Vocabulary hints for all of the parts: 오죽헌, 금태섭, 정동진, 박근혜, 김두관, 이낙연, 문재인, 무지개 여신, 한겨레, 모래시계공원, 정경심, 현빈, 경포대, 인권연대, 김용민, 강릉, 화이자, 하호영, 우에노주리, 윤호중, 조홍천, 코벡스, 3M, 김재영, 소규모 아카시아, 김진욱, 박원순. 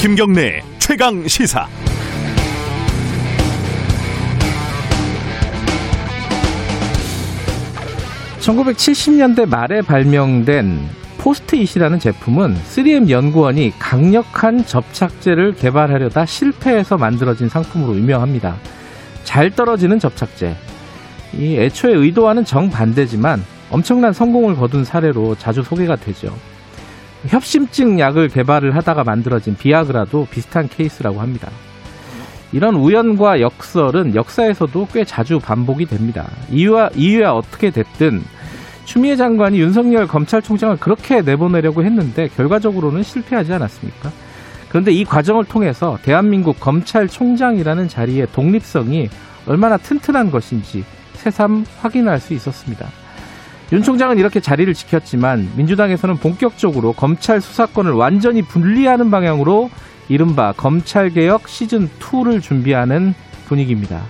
김경래 최강 시사. (1970년대) 말에 발명된 포스트잇이라는 제품은 3M 연구원이 강력한 접착제를 개발하려다 실패해서 만들어진 상품으로 유명합니다. 잘 떨어지는 접착제. 이 애초에 의도와는 정반대지만 엄청난 성공을 거둔 사례로 자주 소개가 되죠. 협심증 약을 개발을 하다가 만들어진 비아그라도 비슷한 케이스라고 합니다. 이런 우연과 역설은 역사에서도 꽤 자주 반복이 됩니다. 이유야 어떻게 됐든 추미애 장관이 윤석열 검찰총장을 그렇게 내보내려고 했는데 결과적으로는 실패하지 않았습니까? 그런데 이 과정을 통해서 대한민국 검찰총장이라는 자리의 독립성이 얼마나 튼튼한 것인지 새삼 확인할 수 있었습니다. 윤 총장은 이렇게 자리를 지켰지만 민주당에서는 본격적으로 검찰 수사권을 완전히 분리하는 방향으로 이른바 검찰개혁 시즌2를 준비하는 분위기입니다.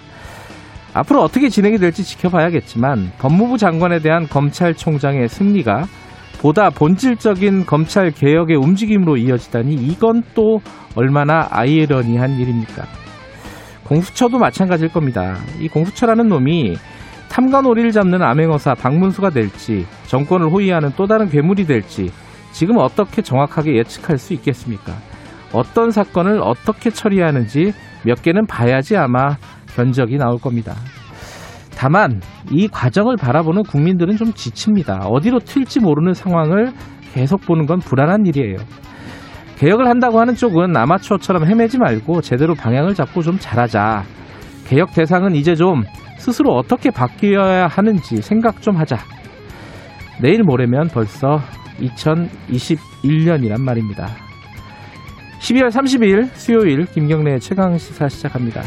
앞으로 어떻게 진행이 될지 지켜봐야겠지만 법무부 장관에 대한 검찰총장의 승리가 보다 본질적인 검찰개혁의 움직임으로 이어지다니 이건 또 얼마나 아이러니한 일입니까? 공수처도 마찬가지일 겁니다. 이 공수처라는 놈이 탐관오리를 잡는 암행어사 박문수가 될지 정권을 호위하는 또 다른 괴물이 될지 지금 어떻게 정확하게 예측할 수 있겠습니까? 어떤 사건을 어떻게 처리하는지 몇 개는 봐야지 아마 견적이 나올 겁니다. 다만 이 과정을 바라보는 국민들은 좀 지칩니다. 어디로 튈지 모르는 상황을 계속 보는 건 불안한 일이에요. 개혁을 한다고 하는 쪽은 아마추어처럼 헤매지 말고 제대로 방향을 잡고 좀 잘하자. 개혁 대상은 이제 좀 스스로 어떻게 바뀌어야 하는지 생각 좀 하자. 내일 모레면 벌써 2021년이란 말입니다. 12월 30일 수요일 김경래의 최강시사 시작합니다.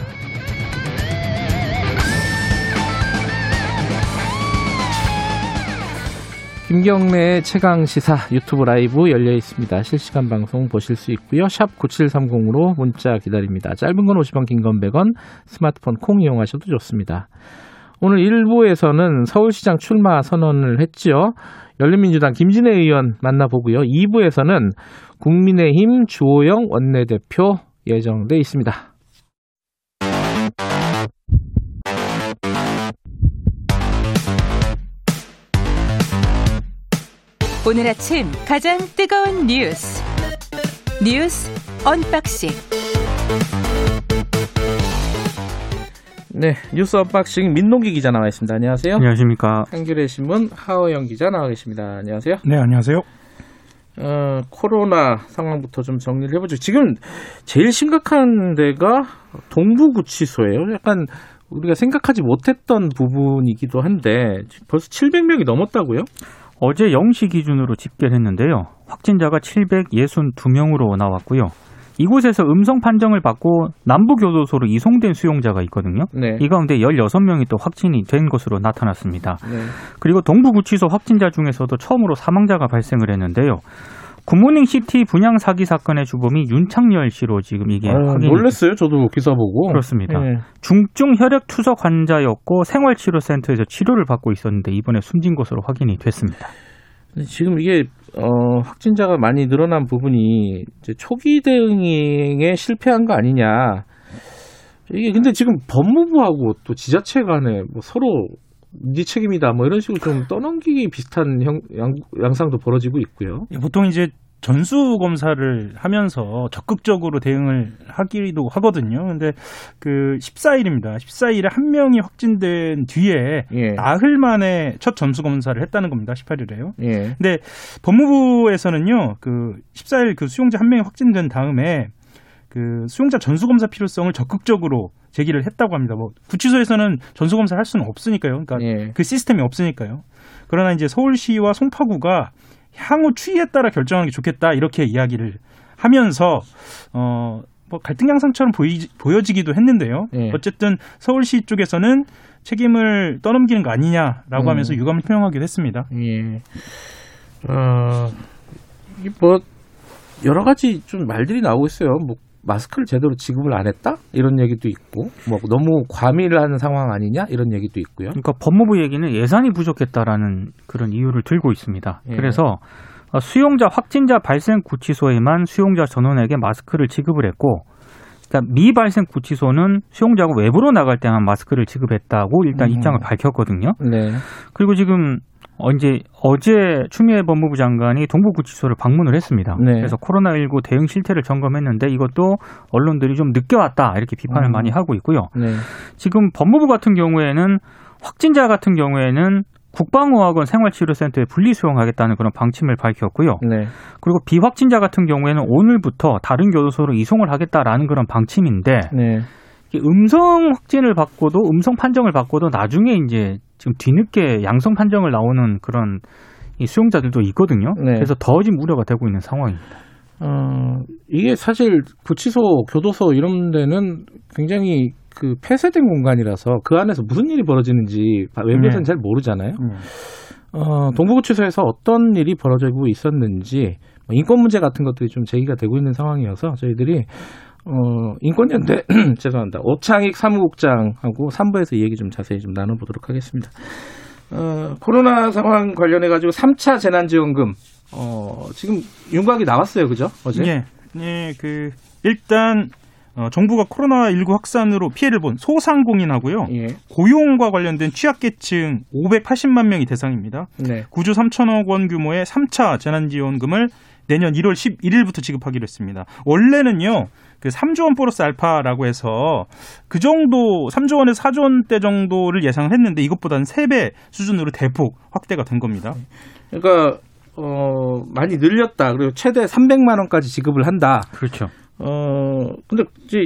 김경래의 최강시사 유튜브 라이브 열려있습니다. 실시간 방송 보실 수 있고요. 샵 9730으로 문자 기다립니다. 짧은 건 50원, 긴 건 100원, 스마트폰 콩 이용하셔도 좋습니다. 오늘 1부에서는 서울시장 출마 선언을 했죠. 열린민주당 김진애 의원 만나보고요. 2부에서는 국민의힘 주호영 원내대표 예정돼 있습니다. 오늘 아침 가장 뜨거운 뉴스 언박싱. 네, 뉴스 언박싱 민동기 기자 나와 있습니다. 안녕하세요. 안녕하십니까. 한겨레 신문 하호영 기자 나와 계십니다. 안녕하세요. 네, 안녕하세요. 코로나 상황부터 좀 정리를 해보죠. 지금 제일 심각한 데가 동부구치소예요. 약간 우리가 생각하지 못했던 부분이기도 한데 벌써 700명이 넘었다고요? 어제 0시 기준으로 집계를 했는데요. 확진자가 762명으로 나왔고요. 이곳에서 음성 판정을 받고 남부교도소로 이송된 수용자가 있거든요. 네. 이 가운데 16명이 또 확진이 된 것으로 나타났습니다. 네. 그리고 동부구치소 확진자 중에서도 처음으로 사망자가 발생을 했는데요. 굿모닝 시티 분양 사기 사건의 주범이 윤창렬 씨로 지금 이게 확인이 놀랐어요. 저도 기사 보고. 그렇습니다. 네. 중증 혈액 투석 환자였고 생활치료센터에서 치료를 받고 있었는데 이번에 숨진 것으로 확인이 됐습니다. 지금 이게 확진자가 많이 늘어난 부분이 이제 초기 대응에 실패한 거 아니냐. 이게 근데 지금 법무부하고 또 지자체 간에 뭐 서로 네 책임이다 뭐 이런 식으로 좀 떠넘기기 비슷한 양상도 벌어지고 있고요. 보통 이제 전수 검사를 하면서 적극적으로 대응을 하기도 하거든요. 근데 그 14일입니다. 14일에 한 명이 확진된 뒤에 나흘 만에 첫 전수 검사를 했다는 겁니다. 18일에요. 예. 근데 법무부에서는요, 그 14일 그 수용자 한 명이 확진된 다음에 그 수용자 전수 검사 필요성을 적극적으로 제기를 했다고 합니다. 뭐 구치소에서는 전수 검사를 할 수는 없으니까요. 그러니까 그 시스템이 없으니까요. 그러나 이제 서울시와 송파구가 향후 추이에 따라 결정하는 게 좋겠다 이렇게 이야기를 하면서 뭐 갈등 양상처럼 보여지기도 했는데요. 예. 어쨌든 서울시 쪽에서는 책임을 떠넘기는 거 아니냐라고 하면서 유감을 표명하기도 했습니다. 예. 뭐 여러 가지 좀 말들이 나오고 있어요. 뭐 마스크를 제대로 지급을 안 했다? 이런 얘기도 있고 뭐 너무 과밀한 상황 아니냐? 이런 얘기도 있고요. 그러니까 법무부 얘기는 예산이 부족했다라는 그런 이유를 들고 있습니다. 예. 그래서 수용자 확진자 발생 구치소에만 수용자 전원에게 마스크를 지급을 했고, 그러니까 미발생 구치소는 수용자가 외부로 나갈 때만 마스크를 지급했다고 일단 입장을 밝혔거든요. 네. 그리고 지금 어제 추미애 법무부 장관이 동부구치소를 방문을 했습니다. 네. 그래서 코로나19 대응 실태를 점검했는데 이것도 언론들이 좀 늦게 왔다 이렇게 비판을 많이 하고 있고요. 네. 지금 법무부 같은 경우에는 확진자 같은 경우에는 국방어학원 생활치료센터에 분리수용하겠다는 그런 방침을 밝혔고요. 네. 그리고 비확진자 같은 경우에는 오늘부터 다른 교도소로 이송을 하겠다라는 그런 방침인데 네. 음성 확진을 받고도 음성 판정을 받고도 나중에 이제 지금 뒤늦게 양성 판정을 나오는 그런 이 수용자들도 있거든요. 네. 그래서 더 지금 우려가 되고 있는 상황입니다. 이게 사실 구치소, 교도소 이런 데는 굉장히 그 폐쇄된 공간이라서 그 안에서 무슨 일이 벌어지는지 외부에서는 잘 모르잖아요. 동부구치소에서 어떤 일이 벌어지고 있었는지 인권 문제 같은 것들이 좀 제기가 되고 있는 상황이어서 저희들이 인권연대 죄송합니다. 오창익 사무국장하고 3부에서 이 얘기 좀 자세히 좀 나눠보도록 하겠습니다. 코로나 상황 관련해 가지고 3차 재난지원금 지금 윤곽이 나왔어요, 그죠? 어제? 네, 일단. 정부가 코로나19 확산으로 피해를 본 소상공인하고요. 예. 고용과 관련된 취약계층 580만 명이 대상입니다. 네. 9조 3천억 원 규모의 3차 재난지원금을 내년 1월 11일부터 지급하기로 했습니다. 원래는요. 3조 원 플러스 알파라고 해서 그 정도 3조 원에서 4조 원대 정도를 예상했는데 이것보다는 3배 수준으로 대폭 확대가 된 겁니다. 그러니까 많이 늘렸다. 그리고 최대 300만 원까지 지급을 한다. 그렇죠. 근데 이제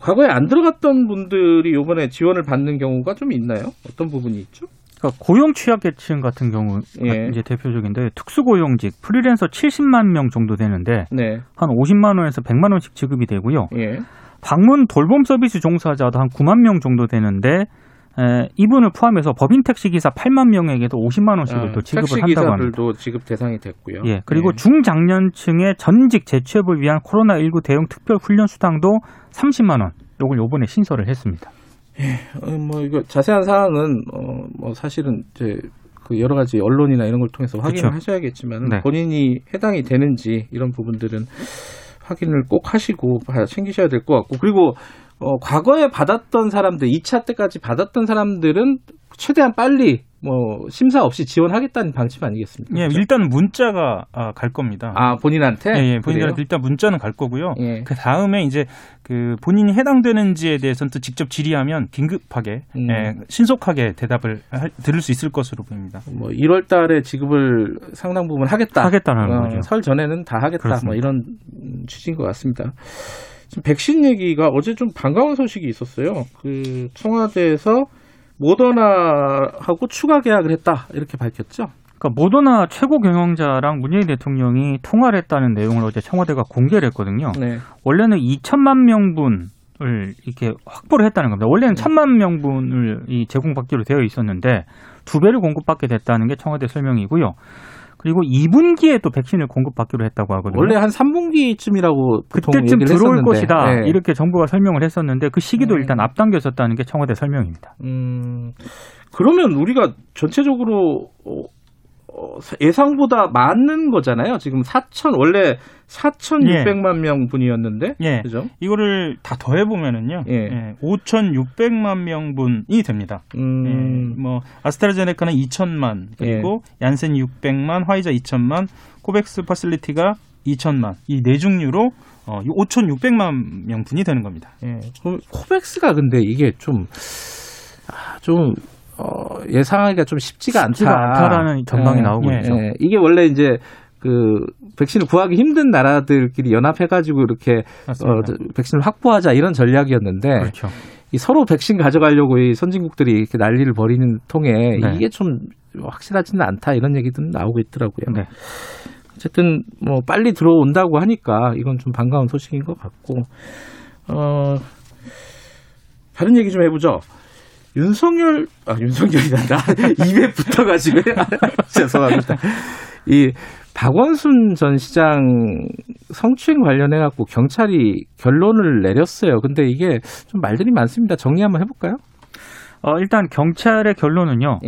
과거에 안 들어갔던 분들이 이번에 지원을 받는 경우가 좀 있나요? 어떤 부분이 있죠? 그러니까 고용 취약계층 같은 경우 예. 이제 대표적인데 특수고용직 프리랜서 70만 명 정도 되는데 네. 한 50만 원에서 100만 원씩 지급이 되고요. 예. 방문 돌봄 서비스 종사자도 한 9만 명 정도 되는데 이분을 포함해서 법인 택시기사 8만 명에게도 50만 원씩을 또 지급을 한다고 합니다. 택시기사들도 지급 대상이 됐고요. 예, 그리고 네. 중장년층의 전직 재취업을 위한 코로나19 대응 특별훈련 수당도 30만 원, 이걸 이번에 신설을 했습니다. 예, 이거 자세한 사항은 사실은 이제 여러 가지 언론이나 이런 걸 통해서 확인을 하셔야겠지만 네. 본인이 해당이 되는지 이런 부분들은 확인을 꼭 하시고 챙기셔야 될 것 같고 그리고. 과거에 받았던 사람들, 2차 때까지 받았던 사람들은 최대한 빨리 심사 없이 지원하겠다는 방침 아니겠습니까? 예, 일단 문자가 갈 겁니다. 아, 본인한테? 예, 본인한테 일단 문자는 갈 거고요. 예. 그 다음에 이제 본인이 해당되는지에 대해서는 또 직접 질의하면 긴급하게, 신속하게 대답을 들을 수 있을 것으로 보입니다. 1월 달에 지급을 상당 부분 하겠다는 거죠. 설 전에는 다 하겠다. 그렇습니다. 이런 취지인 것 같습니다. 지금 백신 얘기가 어제 좀 반가운 소식이 있었어요. 청와대에서 모더나하고 추가 계약을 했다 이렇게 밝혔죠. 그러니까 모더나 최고 경영자랑 문재인 대통령이 통화를 했다는 내용을 어제 청와대가 공개를 했거든요. 네. 원래는 2천만 명분을 이렇게 확보를 했다는 겁니다. 원래는 1천만 명분을 제공받기로 되어 있었는데 두 배를 공급받게 됐다는 게 청와대 설명이고요. 그리고 2분기에 또 백신을 공급받기로 했다고 하거든요. 원래 한 3분기쯤이라고 그때쯤 들어올 했었는데. 것이다. 네. 이렇게 정부가 설명을 했었는데 그 시기도 일단 앞당겨졌다는 게 청와대 설명입니다. 그러면 우리가 전체적으로 예상보다 많은 거잖아요. 지금 4,600만 명분이었는데, 그죠? 이거를 다 더해보면은요, 5,600만 명분이 됩니다. 아스트라제네카는 2,000만, 그리고 얀센 600만, 화이자 2,000만, 코벡스 퍼실리티가 2,000만, 이 네 종류로 5,600만 명분이 되는 겁니다. 예. 코벡스가 근데 이게 좀 예상하기가 좀 쉽지가 않다라는 전망이 나오고 있죠. 이게 원래 이제 백신을 구하기 힘든 나라들끼리 연합해가지고 이렇게 백신을 확보하자 이런 전략이었는데 그렇죠. 이 서로 백신 가져가려고 이 선진국들이 이렇게 난리를 벌이는 통에 이게 좀 확실하지는 않다 이런 얘기도 나오고 있더라고요. 네. 어쨌든 빨리 들어온다고 하니까 이건 좀 반가운 소식인 것 같고 다른 얘기 좀 해보죠. 윤석열이란다. 입에 붙어가지고 죄송합니다. 이 박원순 전 시장 성추행 관련해갖고 경찰이 결론을 내렸어요. 근데 이게 좀 말들이 많습니다. 정리 한번 해볼까요? 일단 경찰의 결론은요.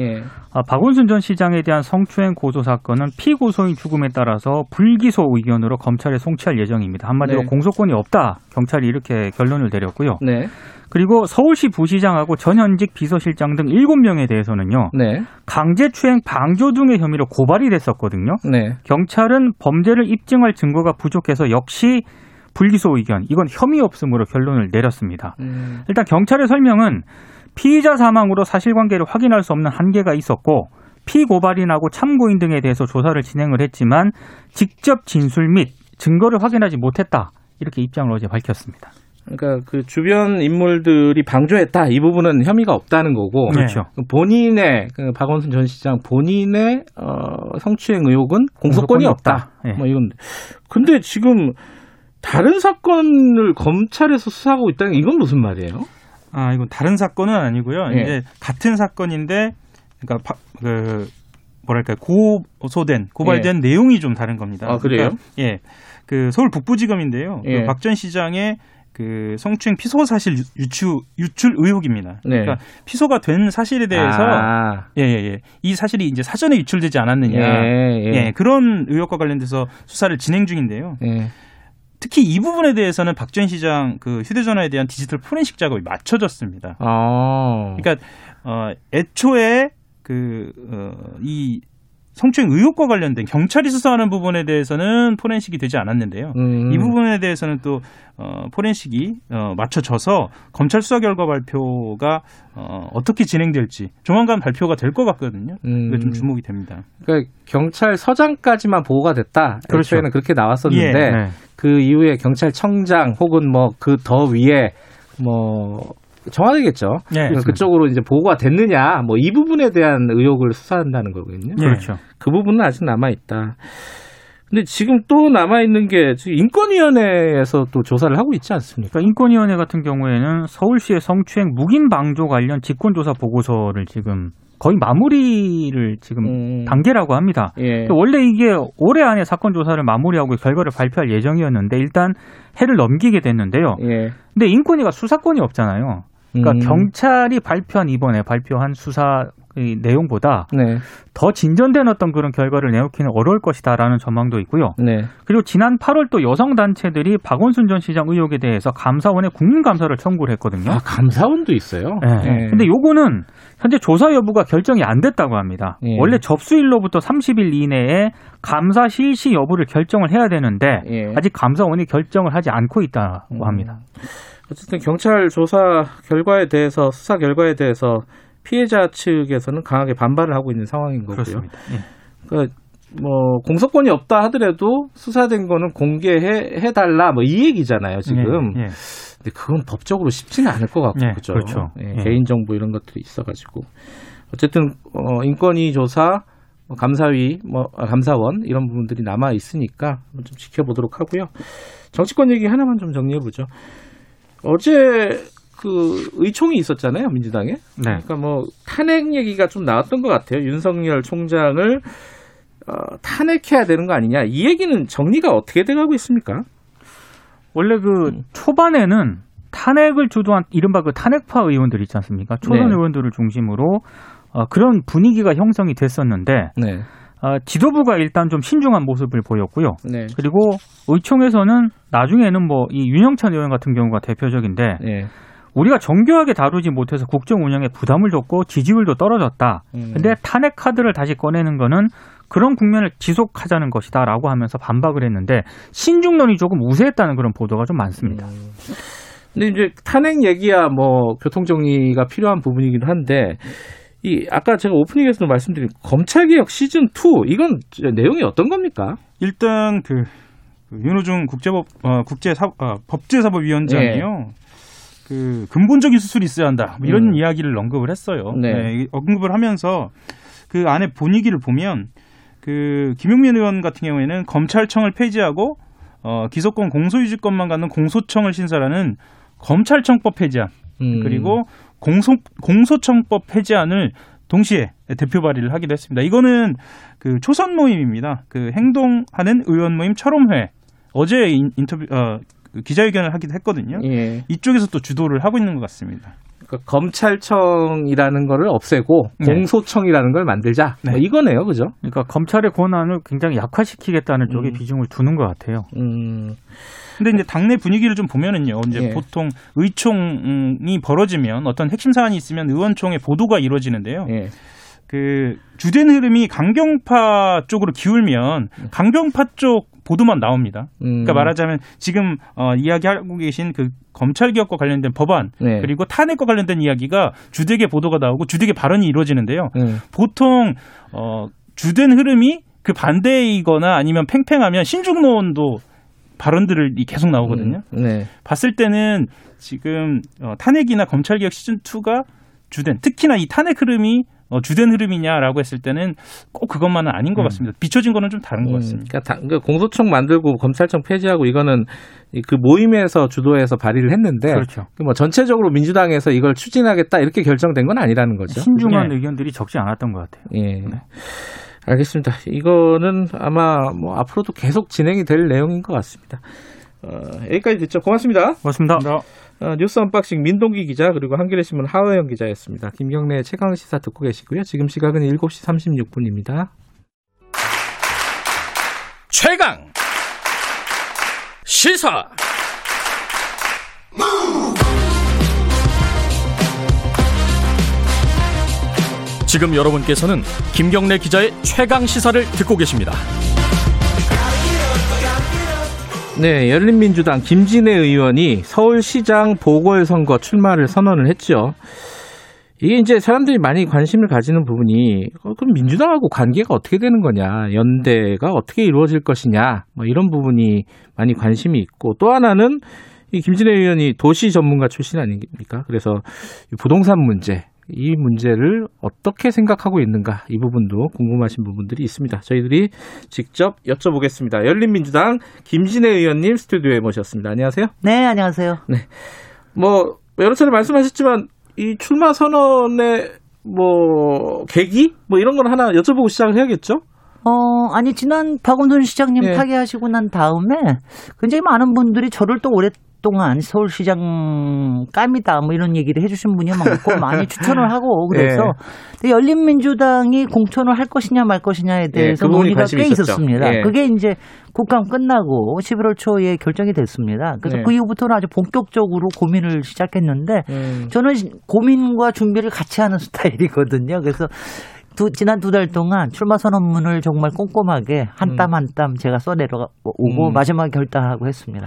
박원순 전 시장에 대한 성추행 고소 사건은 피고소인 죽음에 따라서 불기소 의견으로 검찰에 송치할 예정입니다. 한마디로 네. 공소권이 없다. 경찰이 이렇게 결론을 내렸고요. 네. 그리고 서울시 부시장하고 전현직 비서실장 등 7명에 대해서는요. 네. 강제추행 방조 등의 혐의로 고발이 됐었거든요. 네. 경찰은 범죄를 입증할 증거가 부족해서 역시 불기소 의견, 이건 혐의 없음으로 결론을 내렸습니다. 일단 경찰의 설명은 피의자 사망으로 사실관계를 확인할 수 없는 한계가 있었고 피고발인하고 참고인 등에 대해서 조사를 진행을 했지만 직접 진술 및 증거를 확인하지 못했다. 이렇게 입장을 어제 밝혔습니다. 그러니까 그 주변 인물들이 방조했다. 이 부분은 혐의가 없다는 거고 그렇죠. 본인의 그 박원순 전 시장 본인의 성추행 의혹은 공소권이 없다. 네. 뭐 이건 근데 지금 다른 사건을 검찰에서 수사하고 있다는 게 이건 무슨 말이에요? 아, 이건 다른 사건은 아니고요. 예. 이제 같은 사건인데, 그러니까 고소된 고발된 예. 내용이 좀 다른 겁니다. 아, 그래요? 그러니까, 예, 그 서울 북부지검인데요. 예. 그 박 전 시장의 그 성추행 피소 사실 유출 의혹입니다. 네. 그러니까 피소가 된 사실에 대해서 이 사실이 이제 사전에 유출되지 않았느냐, 그런 의혹과 관련돼서 수사를 진행 중인데요. 예. 특히 이 부분에 대해서는 박 전 시장 그 휴대전화에 대한 디지털 포렌식 작업이 맞춰졌습니다. 아. 그러니까 애초에 이 성추행 의혹과 관련된 경찰이 수사하는 부분에 대해서는 포렌식이 되지 않았는데요. 이 부분에 대해서는 또 포렌식이 맞춰져서 검찰 수사 결과 발표가 어떻게 진행될지 조만간 발표가 될 것 같거든요. 그게 좀 주목이 됩니다. 그러니까 경찰서장까지만 보고가 됐다. 그렇죠. 애초에는 그렇게 나왔었는데 예. 네. 그 이후에 경찰청장 혹은 뭐 그 더 위에 정화되겠죠. 네, 그쪽으로 이제 보고가 됐느냐, 뭐 이 부분에 대한 의혹을 수사한다는 거거든요. 네. 그렇죠. 그 부분은 아직 남아 있다. 근데 지금 또 남아 있는 게 인권위원회에서 또 조사를 하고 있지 않습니까? 그러니까 인권위원회 같은 경우에는 서울시의 성추행 묵인 방조 관련 직권조사 보고서를 지금 거의 마무리를 지금 단계라고 합니다. 예. 원래 이게 올해 안에 사건 조사를 마무리하고 결과를 발표할 예정이었는데 일단 해를 넘기게 됐는데요. 예. 근데 인권위가 수사권이 없잖아요. 그러니까 경찰이 이번에 발표한 수사 내용보다 네. 더 진전된 어떤 그런 결과를 내놓기는 어려울 것이다라는 전망도 있고요. 네. 그리고 지난 8월 또 여성단체들이 박원순 전 시장 의혹에 대해서 감사원에 국민감사를 청구를 했거든요. 아, 감사원도 있어요? 네. 근데 요거는 현재 조사 여부가 결정이 안 됐다고 합니다. 예. 원래 접수일로부터 30일 이내에 감사 실시 여부를 결정을 해야 되는데 예. 아직 감사원이 결정을 하지 않고 있다고 합니다. 어쨌든 경찰 조사 결과에 대해서 수사 결과에 대해서 피해자 측에서는 강하게 반발을 하고 있는 상황인 거고요. 그렇습니다. 예. 그러니까 뭐 공소권이 없다 하더라도 수사된 거는 공개해달라 뭐 이 얘기잖아요 지금. 예. 예. 근데 그건 법적으로 쉽지는 않을 것 같고 예. 그렇죠. 그렇죠. 예. 예. 개인 정보 이런 것들이 있어가지고 어쨌든 인권위 조사, 감사위, 감사원 이런 부분들이 남아 있으니까 좀 지켜보도록 하고요. 정치권 얘기 하나만 좀 정리해 보죠. 어제 그 의총이 있었잖아요 민주당에. 네. 그러니까 탄핵 얘기가 좀 나왔던 것 같아요. 윤석열 총장을 탄핵해야 되는 거 아니냐. 이 얘기는 정리가 어떻게 돼가고 있습니까? 원래 그 초반에는 탄핵을 주도한 이른바 그 탄핵파 의원들 있지 않습니까? 초선 네. 의원들을 중심으로 그런 분위기가 형성이 됐었는데 네. 지도부가 일단 좀 신중한 모습을 보였고요. 네. 그리고 의총에서는 나중에는 이 윤영찬 의원 같은 경우가 대표적인데. 네. 우리가 정교하게 다루지 못해서 국정 운영에 부담을 줬고 지지율도 떨어졌다. 근데 탄핵 카드를 다시 꺼내는 거는 그런 국면을 지속하자는 것이다 라고 하면서 반박을 했는데 신중론이 조금 우세했다는 그런 보도가 좀 많습니다. 근데 이제 탄핵 얘기야 교통정리가 필요한 부분이긴 한데 아까 제가 오프닝에서도 말씀드린 검찰개혁 시즌2 이건 내용이 어떤 겁니까? 일단 윤호중 법제사법위원장이요. 예. 근본적인 수술이 있어야 한다. 이런 이야기를 언급을 했어요. 네. 네, 언급을 하면서 그 안에 분위기를 보면 김용민 의원 같은 경우에는 검찰청을 폐지하고 기소권 공소유지권만 갖는 공소청을 신설하는 검찰청법 폐지안 그리고 공소청법 폐지안을 동시에 대표 발의를 하기도 했습니다. 이거는 초선 모임입니다. 행동하는 의원 모임 철원회 어제 기자회견을 하기도 했거든요. 예. 이쪽에서 또 주도를 하고 있는 것 같습니다. 그러니까 검찰청이라는 거를 없애고 네. 공소청이라는 걸 만들자. 네. 뭐 이거네요. 그죠? 그러니까 검찰의 권한을 굉장히 약화시키겠다는 쪽에 비중을 두는 것 같아요. 근데 이제 당내 분위기를 좀 보면은요. 이제 네. 보통 의총이 벌어지면 어떤 핵심 사안이 있으면 의원총회 보도가 이루어지는데요. 네. 그 주된 흐름이 강경파 쪽으로 기울면 강경파 쪽 보도만 나옵니다. 그러니까 말하자면 지금 이야기하고 계신 그 검찰개혁과 관련된 법안 네. 그리고 탄핵과 관련된 이야기가 주되게 보도가 나오고 주되게 발언이 이루어지는데요. 보통 주된 흐름이 그 반대이거나 아니면 팽팽하면 신중노원도 발언들을 계속 나오거든요. 네. 봤을 때는 지금 탄핵이나 검찰개혁 시즌2가 주된 특히나 이 탄핵 흐름이 주된 흐름이냐라고 했을 때는 꼭 그것만은 아닌 것 같습니다. 비춰진 거는 좀 다른 것 같습니다. 그러니까 공소청 만들고 검찰청 폐지하고 이거는 그 모임에서 주도해서 발의를 했는데 그렇죠. 뭐 전체적으로 민주당에서 이걸 추진하겠다 이렇게 결정된 건 아니라는 거죠. 신중한 네. 의견들이 적지 않았던 것 같아요. 예. 네. 알겠습니다. 이거는 아마 뭐 앞으로도 계속 진행이 될 내용인 것 같습니다. 여기까지 듣죠. 고맙습니다. 고맙습니다. 뉴스 언박싱 민동기 기자 그리고 한겨레신문 하호영 기자였습니다. 김경래의 최강시사 듣고 계시고요. 지금 시각은 7시 36분입니다. 최강 시사 지금 여러분께서는 김경래 기자의 최강 시사를 듣고 계십니다. 네, 열린민주당 김진애 의원이 서울시장 보궐선거 출마를 선언을 했죠. 이게 이제 사람들이 많이 관심을 가지는 부분이 그럼 민주당하고 관계가 어떻게 되는 거냐, 연대가 어떻게 이루어질 것이냐, 뭐 이런 부분이 많이 관심이 있고 또 하나는 이 김진애 의원이 도시 전문가 출신 아닙니까? 그래서 부동산 문제, 이 문제를 어떻게 생각하고 있는가 이 부분도 궁금하신 부분들이 있습니다. 저희들이 직접 여쭤보겠습니다. 열린민주당 김진애 의원님 스튜디오에 모셨습니다. 안녕하세요. 네, 안녕하세요. 네, 뭐 여러 차례 말씀하셨지만 이 출마 선언의 뭐 계기 뭐 이런 건 하나 여쭤보고 시작을 해야겠죠? 아니 지난 박원순 시장님 네. 타계하시고 난 다음에 굉장히 많은 분들이 저를 또 오랫동안 서울시장 깜이다 뭐 이런 얘기를 해주신 분이 많고 많이 추천을 하고 그래서 예. 근데 열린민주당이 공천을 할 것이냐 말 것이냐에 대해서 예, 그 논의가 꽤 있었습니다. 예. 그게 이제 국감 끝나고 11월 초에 결정이 됐습니다. 그래서 예. 그 이후부터는 아주 본격적으로 고민을 시작했는데 저는 고민과 준비를 같이 하는 스타일이거든요. 그래서 지난 두 달 동안 출마 선언문을 정말 꼼꼼하게 한 땀 한 땀 제가 써내려오고 마지막에 결단하고 했습니다.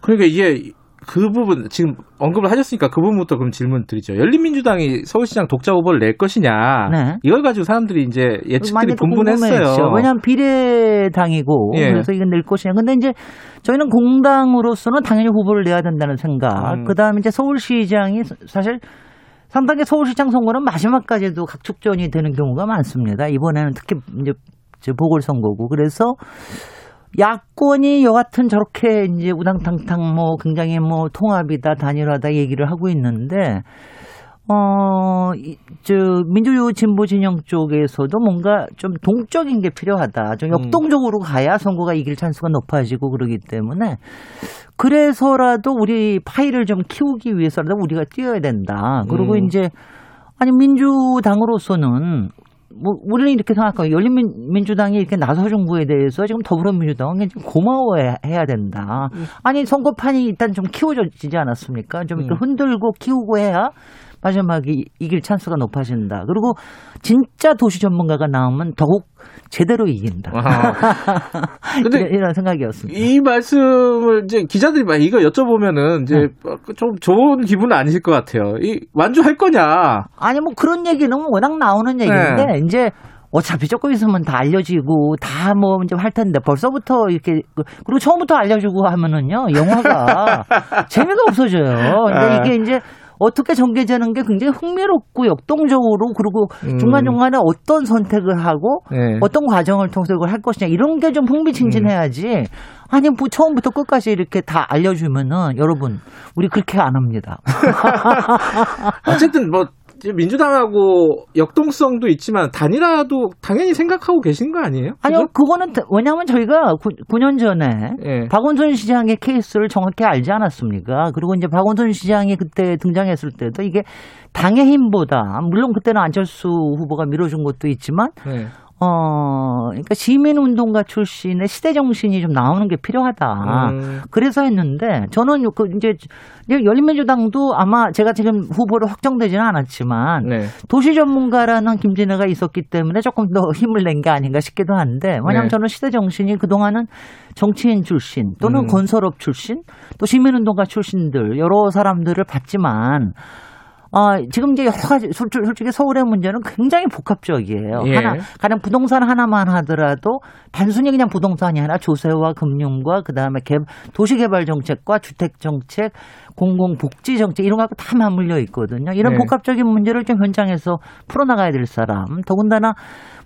그러니까 이게 그 부분 지금 언급을 하셨으니까 그 부분부터 그럼 질문 드리죠. 열린민주당이 서울시장 독자 후보를 낼 것이냐 네. 이걸 가지고 사람들이 이제 예측들이 분분했어요. 왜냐하면 비례당이고 예. 그래서 이건 낼 것이냐. 근데 이제 저희는 공당으로서는 당연히 후보를 내야 된다는 생각. 그다음에 이제 서울시장이 사실 상당히 서울시장 선거는 마지막까지도 각축전이 되는 경우가 많습니다. 이번에는 특히 이제 보궐선거고 그래서. 야권이 여하튼 저렇게 이제 우당탕탕 뭐 굉장히 뭐 통합이다 단일화다 얘기를 하고 있는데 민주주의 진보 진영 쪽에서도 뭔가 좀 동적인 게 필요하다. 좀 역동적으로 가야 선거가 이길 찬스가 높아지고 그러기 때문에 그래서라도 우리 파이를 좀 키우기 위해서라도 우리가 뛰어야 된다. 그리고 이제 아니 민주당으로서는 뭐 우리는 이렇게 생각하고 열린민주당이 이렇게 나서 정부에 대해서 지금 더불어민주당은 굉장히 고마워해야 된다. 아니 선거판이 일단 좀 키워지지 않았습니까? 좀 이렇게 흔들고 키우고 해야 마지막에 이길 찬스가 높아진다. 그리고 진짜 도시 전문가가 나오면 더욱 제대로 이긴다. 이런 생각이었습니다. 이 말씀을 이제 기자들이 막 이거 여쭤보면은 이제 좀 좋은 기분은 아니실 것 같아요. 이 완주할 거냐? 아니 뭐 그런 얘기는 워낙 나오는 얘기인데 네. 이제 어차피 조금 있으면 다 알려지고 다 뭐 이제 할 텐데 벌써부터 이렇게 그리고 처음부터 알려주고 하면은요 영화가 재미가 없어져요. 근데 이게 이제 어떻게 전개되는 게 굉장히 흥미롭고 역동적으로 그리고 중간중간에 어떤 선택을 하고 네. 어떤 과정을 통해서 이걸 할 것이냐 이런 게 좀 흥미진진해야지 아니 뭐 처음부터 끝까지 이렇게 다 알려주면은 여러분 우리 그렇게 안 합니다. 어쨌든 뭐 민주당하고 역동성도 있지만 단일화도 당연히 생각하고 계신 거 아니에요? 지금? 아니요. 그거는 왜냐하면 저희가 9년 전에 예. 박원순 시장의 케이스를 정확히 알지 않았습니까? 그리고 이제 박원순 시장이 그때 등장했을 때도 이게 당의 힘보다 물론 그때는 안철수 후보가 밀어준 것도 있지만 예. 그러니까 시민운동가 출신의 시대정신이 좀 나오는 게 필요하다. 그래서 했는데, 저는 그 이제, 열린민주당도 아마 제가 지금 후보로 확정되지는 않았지만, 네. 도시 전문가라는 김진애가 있었기 때문에 조금 더 힘을 낸 게 아닌가 싶기도 한데, 왜냐하면 네. 저는 시대정신이 그동안은 정치인 출신, 또는 건설업 출신, 또 시민운동가 출신들, 여러 사람들을 봤지만, 지금 이제 여러 가지, 솔직히 서울의 문제는 굉장히 복합적이에요. 예. 가령 부동산 하나만 하더라도 단순히 그냥 부동산이 아니라 조세와 금융과 그 다음에 도시개발 정책과 주택 정책, 공공복지 정책 이런 거 다 맞물려 있거든요. 이런 네. 복합적인 문제를 좀 현장에서 풀어나가야 될 사람. 더군다나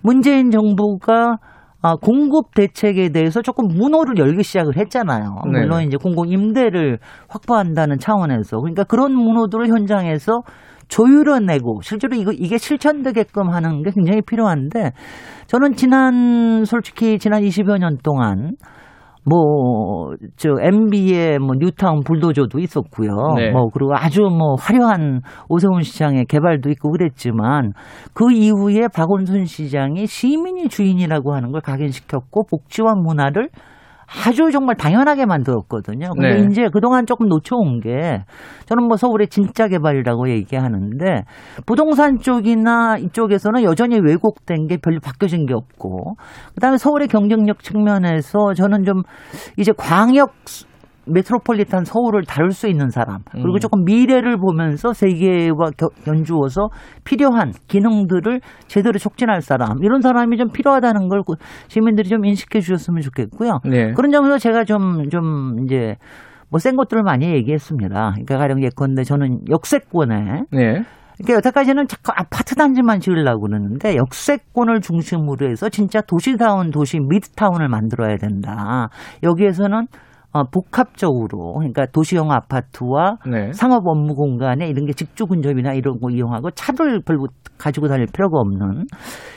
문재인 정부가 공급 대책에 대해서 조금 문호를 열기 시작을 했잖아요. 물론 네. 이제 공공 임대를 확보한다는 차원에서. 그러니까 그런 문호들을 현장에서 조율해내고 실제로 이게 실천되게끔 하는 게 굉장히 필요한데 저는 솔직히 지난 20여 년 동안 MB의 뉴타운 불도저도 있었고요. 네. 그리고 아주 화려한 오세훈 시장의 개발도 있고 그랬지만 그 이후에 박원순 시장이 시민이 주인이라고 하는 걸 각인시켰고 복지와 문화를 아주 정말 당연하게 만들었거든요. 근데 네. 이제 그동안 조금 놓쳐온 게 저는 서울의 진짜 개발이라고 얘기하는데 부동산 쪽이나 이쪽에서는 여전히 왜곡된 게 별로 바뀌어진 게 없고 그다음에 서울의 경쟁력 측면에서 저는 좀 이제 광역 메트로폴리탄 서울을 다룰 수 있는 사람 그리고 조금 미래를 보면서 세계와 연주어서 필요한 기능들을 제대로 촉진할 사람 이런 사람이 좀 필요하다는 걸 시민들이 좀 인식해 주셨으면 좋겠고요. 네. 그런 점에서 제가 좀 이제 센 것들을 많이 얘기했습니다. 그러니까 가령 예컨대 저는 역세권에 네. 그러니까 여태까지는 자꾸 아파트 단지만 지으려고 그러는데 역세권을 중심으로 해서 진짜 도시다운 도시 미드타운을 만들어야 된다. 여기에서는 복합적으로 그러니까 도시형 아파트와 네. 상업 업무 공간에 이런 게 직주 근접이나 이런 거 이용하고 차를 별로 가지고 다닐 필요가 없는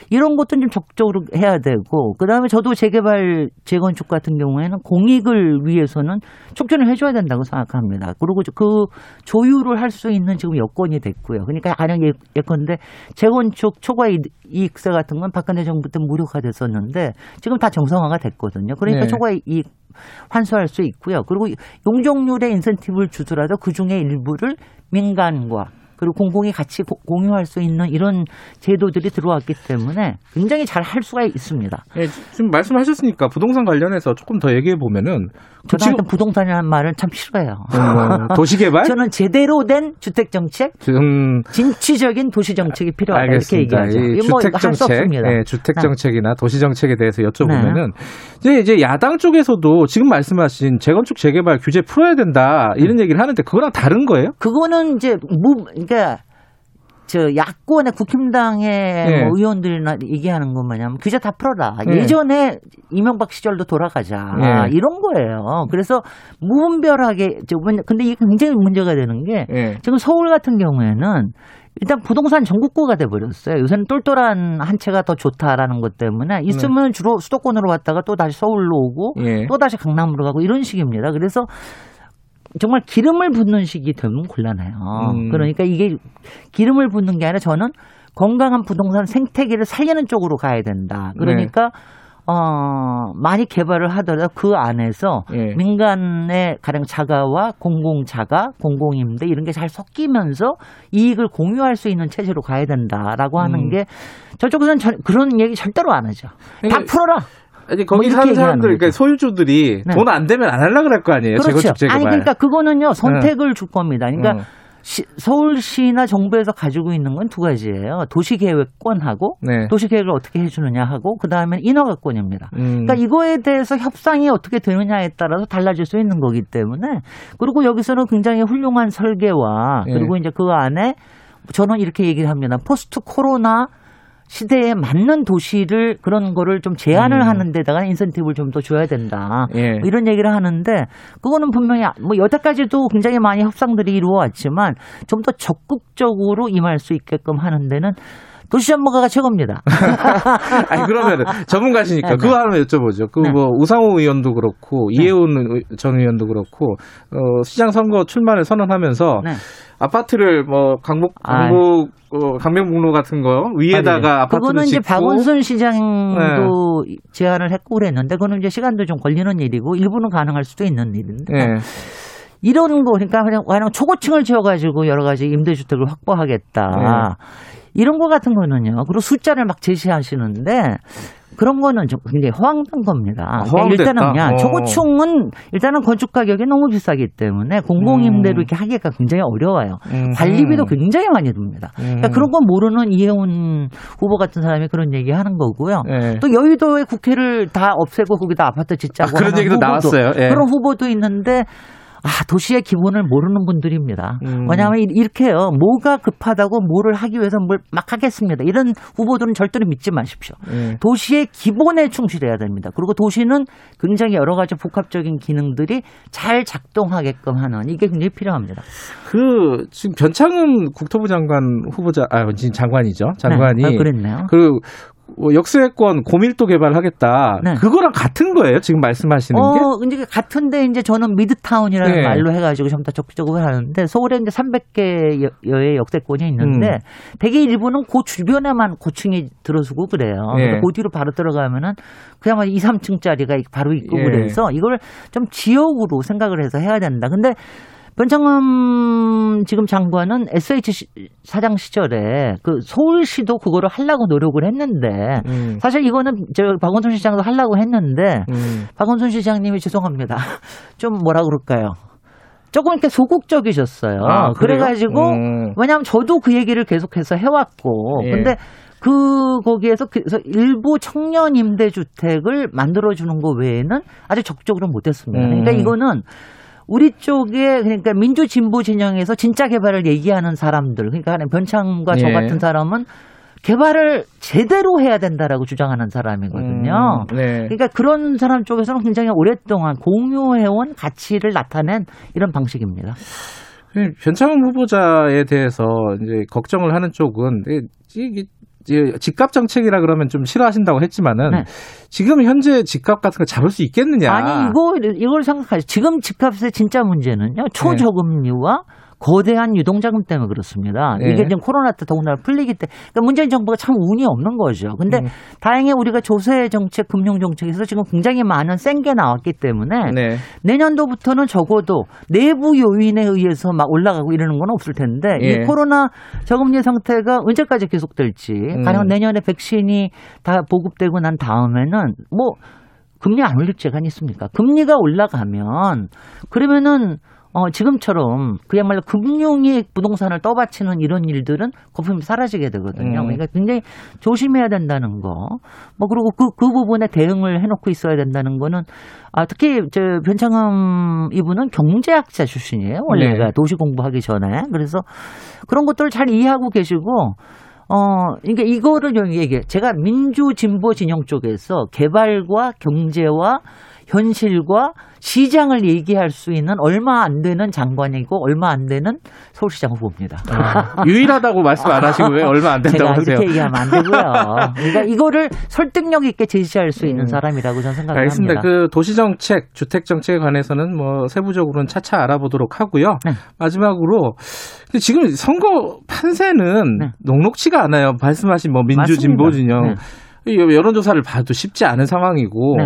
이런 것도 좀 적극적으로 해야 되고 그다음에 저도 재개발 재건축 같은 경우에는 공익을 위해서는 촉진을 해줘야 된다고 생각합니다. 그리고 그 조율을 할 수 있는 지금 여건이 됐고요. 그러니까 가령 예컨대 재건축 초과 이익세 같은 건 박근혜 정부 때 무력화됐었는데 지금 다 정상화가 됐거든요. 그러니까 네. 초과 이익 환수할 수 있고요. 그리고 용적률의 인센티브를 주더라도 그중에 일부를 민간과 그리고 공공이 같이 공유할 수 있는 이런 제도들이 들어왔기 때문에 굉장히 잘 할 수가 있습니다. 네, 지금 말씀하셨으니까 부동산 관련해서 조금 더 얘기해 보면은 저는 부동산이라는 말을 참 싫어해요. 도시개발? 저는 제대로 된 주택 정책, 진취적인 도시 정책이 필요하다 알겠습니다. 이렇게 얘기하죠. 주택 정책, 네, 주택 정책이나 도시 정책에 대해서 여쭤보면은 네. 이제 야당 쪽에서도 지금 말씀하신 재건축 재개발 규제 풀어야 된다 이런 얘기를 하는데 그거랑 다른 거예요? 그거는 이제 그러니까 야권의 국힘당의 네. 의원들이나 얘기하는 건 뭐냐면 규제 다 풀어라. 네. 예전에 이명박 시절로 돌아가자. 네. 이런 거예요. 그래서 무분별하게 근데 이게 굉장히 문제가 되는 게 네. 지금 서울 같은 경우에는 일단 부동산 전국구가 돼버렸어요. 요새는 똘똘한 한 채가 더 좋다라는 것 때문에 있으면 네. 주로 수도권으로 왔다가 또 다시 서울로 오고 네. 또 다시 강남으로 가고 이런 식입니다. 그래서 정말 기름을 붓는 식이 되면 곤란해요. 그러니까 이게 기름을 붓는 게 아니라 저는 건강한 부동산 생태계를 살리는 쪽으로 가야 된다. 그러니까 네. 많이 개발을 하더라도 그 안에서 네. 민간의 가령 자가와 공공자가, 공공임대 이런 게 잘 섞이면서 이익을 공유할 수 있는 체제로 가야 된다라고 하는 게 저쪽에서는 그런 얘기 절대로 안 하죠. 다 풀어라. 아니 거기 사는 사람들, 그러니까 소유주들이 네. 돈 안 되면 안 하려고 할 거 아니에요. 그렇죠. 재건축 재개발. 아니 그러니까 그거는요 선택을 줄 겁니다. 그러니까 서울시나 정부에서 가지고 있는 건 두 가지예요. 도시계획권하고 네. 도시계획을 어떻게 해주느냐 하고 그 다음에 인허가권입니다. 그러니까 이거에 대해서 협상이 어떻게 되느냐에 따라서 달라질 수 있는 거기 때문에 그리고 여기서는 굉장히 훌륭한 설계와 그리고 이제 그 안에 저는 이렇게 얘기를 합니다. 포스트 코로나 시대에 맞는 도시를 그런 거를 좀 제한을 하는 데다가 인센티브를 좀 더 줘야 된다. 예. 이런 얘기를 하는데 그거는 분명히 뭐 여태까지도 굉장히 많이 협상들이 이루어왔지만 좀 더 적극적으로 임할 수 있게끔 하는 데는 도시 전문가가 최고입니다. 아니, 그러면 전문가시니까 네, 그거 하나 여쭤보죠. 그 뭐 네. 우상호 의원도 그렇고 네. 이해운 전 의원도 그렇고 시장 선거 출마를 선언하면서 네. 아파트를 뭐 강변북로 같은 거 위에다가 맞아요. 아파트를 그거는 짓고. 이제 박원순 시장도 네. 제안을 했고 그랬는데 그거는 이제 시간도 좀 걸리는 일이고 일부는 가능할 수도 있는 일인데. 네. 이런 거 그러니까 그냥 초고층을 지어가지고 여러 가지 임대주택을 확보하겠다. 네. 이런 거 같은 거는요. 그리고 숫자를 막 제시하시는데 그런 거는 좀 굉장히 허황된 겁니다. 아, 그러니까 일단은요. 초고층은 일단은 건축 가격이 너무 비싸기 때문에 공공임대로 이렇게 하기가 굉장히 어려워요. 관리비도 굉장히 많이 듭니다. 그러니까 그런 건 모르는 이해운 후보 같은 사람이 그런 얘기하는 거고요. 예. 또 여의도의 국회를 다 없애고 거기다 아파트 짓자고 그런 얘기도 후보도, 나왔어요. 예. 그런 후보도 있는데. 아, 도시의 기본을 모르는 분들입니다. 왜냐하면 이렇게요. 뭐가 급하다고 뭐를 하기 위해서 뭘 막 하겠습니다. 이런 후보들은 절대로 믿지 마십시오. 도시의 기본에 충실해야 됩니다. 그리고 도시는 굉장히 여러 가지 복합적인 기능들이 잘 작동하게끔 하는 이게 굉장히 필요합니다. 그 지금 변창흠 국토부 장관 후보자, 아, 장관이죠. 장관이. 네, 그랬나요? 그리고 역세권 고밀도 개발하겠다. 네. 그거랑 같은 거예요? 지금 말씀하시는 게? 근데 같은데 이제 저는 미드타운이라는 네. 말로 해가지고 전부 다 적극적으로 하는데 서울에 이제 300개여의 역세권이 있는데 대개 일부는 그 주변에만 고층이 들어서고 그래요. 네. 그 뒤로 바로 들어가면은 그야말로 2, 3층짜리가 바로 있고 네. 그래서 이걸 좀 지역으로 생각을 해서 해야 된다. 근데 변창흠 지금 장관은 SH 사장 시절에 그 서울시도 그거를 하려고 노력을 했는데 사실 이거는 저 박원순 시장도 하려고 했는데 박원순 시장님이 죄송합니다. 좀 뭐라 그럴까요? 조금 이렇게 소극적이셨어요. 아, 그래가지고 왜냐하면 저도 그 얘기를 계속해서 해왔고 예. 근데 거기에서 일부 청년 임대주택을 만들어주는 거 외에는 아주 적극적으로 못했습니다. 그러니까 이거는 우리 쪽에 그러니까 민주 진보 진영에서 진짜 개발을 얘기하는 사람들 그러니까 변창과 저 같은 사람은 개발을 제대로 해야 된다라고 주장하는 사람이거든요. 네. 그러니까 그런 사람 쪽에서는 굉장히 오랫동안 공유해온 가치를 나타낸 이런 방식입니다. 변창흠 후보자에 대해서 이제 걱정을 하는 쪽은 집값 정책이라 그러면 좀 싫어하신다고 했지만은 네. 지금 현재 집값 같은 거 잡을 수 있겠느냐? 아니 이걸 생각하죠. 지금 집값의 진짜 문제는요 초저금리와 거대한 유동자금 때문에 그렇습니다. 이게 지금 코로나 때 더군다나 풀리기 때문에 그러니까 문재인 정부가 참 운이 없는 거죠. 근데 다행히 우리가 조세 정책, 금융 정책에서 지금 굉장히 많은 센 게 나왔기 때문에 네. 내년도부터는 적어도 내부 요인에 의해서 막 올라가고 이러는 건 없을 텐데 이 코로나 저금리 상태가 언제까지 계속될지 가령 내년에 백신이 다 보급되고 난 다음에는 뭐 금리 안 올릴 죄가 있습니까? 금리가 올라가면 그러면은 지금처럼 그야말로 금융이 부동산을 떠받치는 이런 일들은 거품이 사라지게 되거든요. 그러니까 굉장히 조심해야 된다는 거. 뭐 그리고 그 부분에 대응을 해놓고 있어야 된다는 거는 특히 변창흠 이분은 경제학자 출신이에요. 원래가 도시 공부하기 전에. 그래서 그런 것들을 잘 이해하고 계시고 그러니까 이거를 얘기해. 제가 민주 진보 진영 쪽에서 개발과 경제와 현실과 시장을 얘기할 수 있는 얼마 안 되는 장관이고 얼마 안 되는 서울시장 후보입니다. 아, 유일하다고 말씀 안 하시고 왜 얼마 안 된다고 하세요? 제가 이렇게 얘기하면 안 되고요. 그러니까 이거를 설득력 있게 제시할 수 있는 사람이라고 저는 생각을 알겠습니다. 합니다. 그 도시정책, 주택정책에 관해서는 뭐 세부적으로는 차차 알아보도록 하고요. 네. 마지막으로 지금 선거 판세는 네. 녹록치가 않아요. 말씀하신 뭐 민주진보진영. 네. 여론조사를 봐도 쉽지 않은 상황이고 네.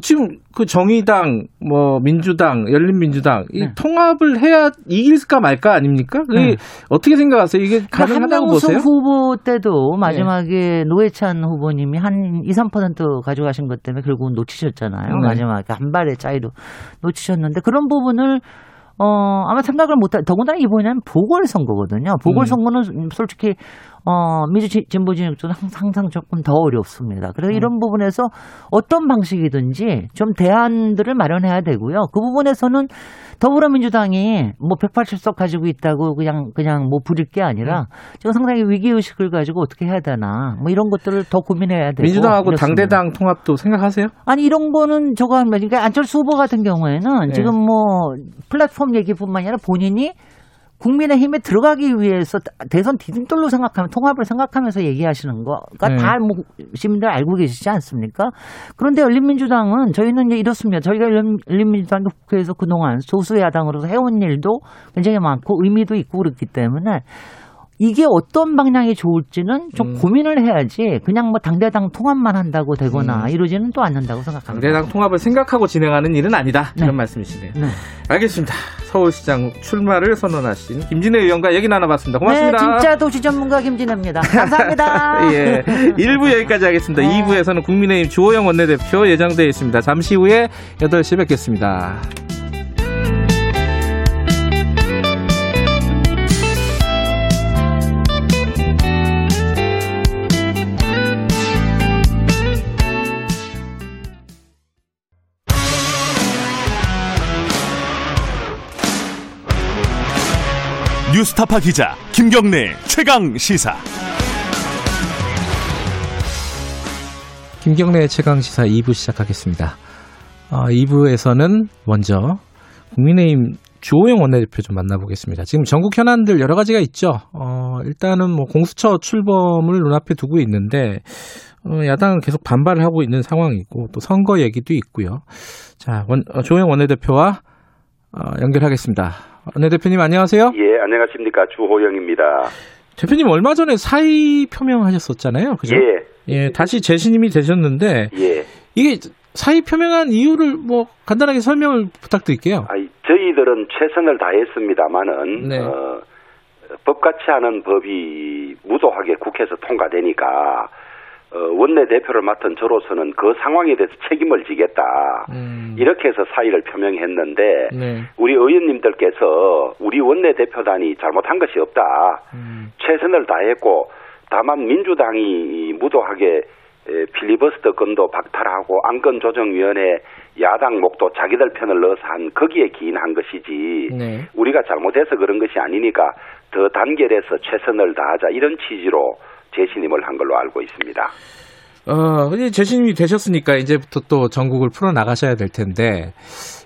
지금 그 정의당, 뭐 민주당, 열린민주당 이 통합을 해야 이길까 말까 아닙니까? 네. 어떻게 생각하세요? 이게 가능하다고 보세요? 한명숙 후보 때도 마지막에 노회찬 후보님이 한 2, 3% 가져가신 것 때문에 결국은 놓치셨잖아요. 네. 마지막에 한 발의 차이로 놓치셨는데 그런 부분을 아마 생각을 더군다나 이번에는 보궐선거거든요. 보궐선거는 솔직히 민주진보 진영쪽은 항상 조금 더 어렵습니다. 그래서 이런 부분에서 어떤 방식이든지 좀 대안들을 마련해야 되고요. 그 부분에서는 더불어민주당이 뭐 180석 가지고 있다고 그냥 뭐 부릴 게 아니라 지금 상당히 위기의식을 가지고 어떻게 해야 되나 뭐 이런 것들을 더 고민해야 되고. 민주당하고 이렇습니다. 당대당 통합도 생각하세요? 아니 이런 거는 저가 그러니까 안철수 후보 같은 경우에는 네. 지금 뭐 플랫폼 얘기뿐만 아니라 본인이 국민의힘에 들어가기 위해서 대선 디딤돌로 생각하면 통합을 생각하면서 얘기하시는 거가 네. 다 뭐 시민들 알고 계시지 않습니까? 그런데 열린민주당은 저희는 이제 이렇습니다. 저희가 열린민주당 국회에서 그동안 소수 야당으로서 해온 일도 굉장히 많고 의미도 있고 그렇기 때문에 이게 어떤 방향이 좋을지는 좀 고민을 해야지 그냥 뭐 당대당 통합만 한다고 되거나 이러지는 또 않는다고 생각합니다. 당대당 통합을 생각하고 진행하는 일은 아니다. 네. 이런 말씀이시네요. 네. 알겠습니다. 서울시장 출마를 선언하신 김진애 의원과 얘기 나눠봤습니다. 고맙습니다. 네, 진짜 도시전문가 김진애입니다. 감사합니다. 예, 1부 여기까지 하겠습니다. 네. 2부에서는 국민의힘 주호영 원내대표 예정되어 있습니다. 잠시 후에 8시에 뵙겠습니다. 뉴스타파 기자 김경래 최강 시사. 김경래 최강 시사 2부 시작하겠습니다. 2부에서는 먼저 국민의힘 주호영 원내대표 좀 만나보겠습니다. 지금 전국 현안들 여러 가지가 있죠. 일단은 뭐 공수처 출범을 눈앞에 두고 있는데 야당은 계속 반발을 하고 있는 상황이고 또 선거 얘기도 있고요. 자, 주호영 원내대표와 연결하겠습니다. 원내대표님 안녕하세요. 예, 안녕하십니까. 주호영입니다. 대표님 얼마 전에 사의 표명하셨었잖아요. 그죠? 예. 예, 다시 재신임이 되셨는데 예. 이게 사의 표명한 이유를 뭐 간단하게 설명을 부탁드릴게요. 아니, 저희들은 최선을 다했습니다만은 네. 법같이 않은 법이 무도하게 국회에서 통과되니까 원내대표를 맡은 저로서는 그 상황에 대해서 책임을 지겠다. 이렇게 해서 사의를 표명했는데 네. 우리 의원님들께서 우리 원내대표단이 잘못한 것이 없다. 최선을 다했고 다만 민주당이 무도하게 필리버스터 건도 박탈하고 안건조정위원회 야당 목도 자기들 편을 넣어서 한 거기에 기인한 것이지 네. 우리가 잘못해서 그런 것이 아니니까 더 단결해서 최선을 다하자 이런 취지로 재신임을 한 걸로 알고 있습니다. 이제 재신임이 되셨으니까 이제부터 또 전국을 풀어 나가셔야 될 텐데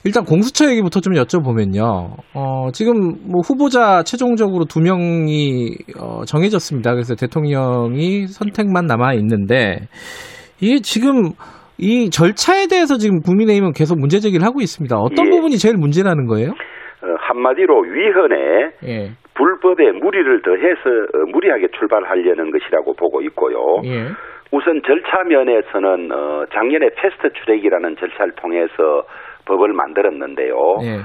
일단 공수처 얘기부터 좀 여쭤보면요. 지금 뭐 후보자 최종적으로 2명이 정해졌습니다. 그래서 대통령이 선택만 남아 있는데 이게 지금 이 절차에 대해서 지금 국민의힘은 계속 문제 제기를 하고 있습니다. 어떤 예. 부분이 제일 문제라는 거예요? 한마디로 위헌에 예. 불법에 무리를 더해서 무리하게 출발하려는 것이라고 보고 있고요. 예. 우선 절차 면에서는 작년에 패스트 트랙이라는 절차를 통해서 법을 만들었는데요. 예.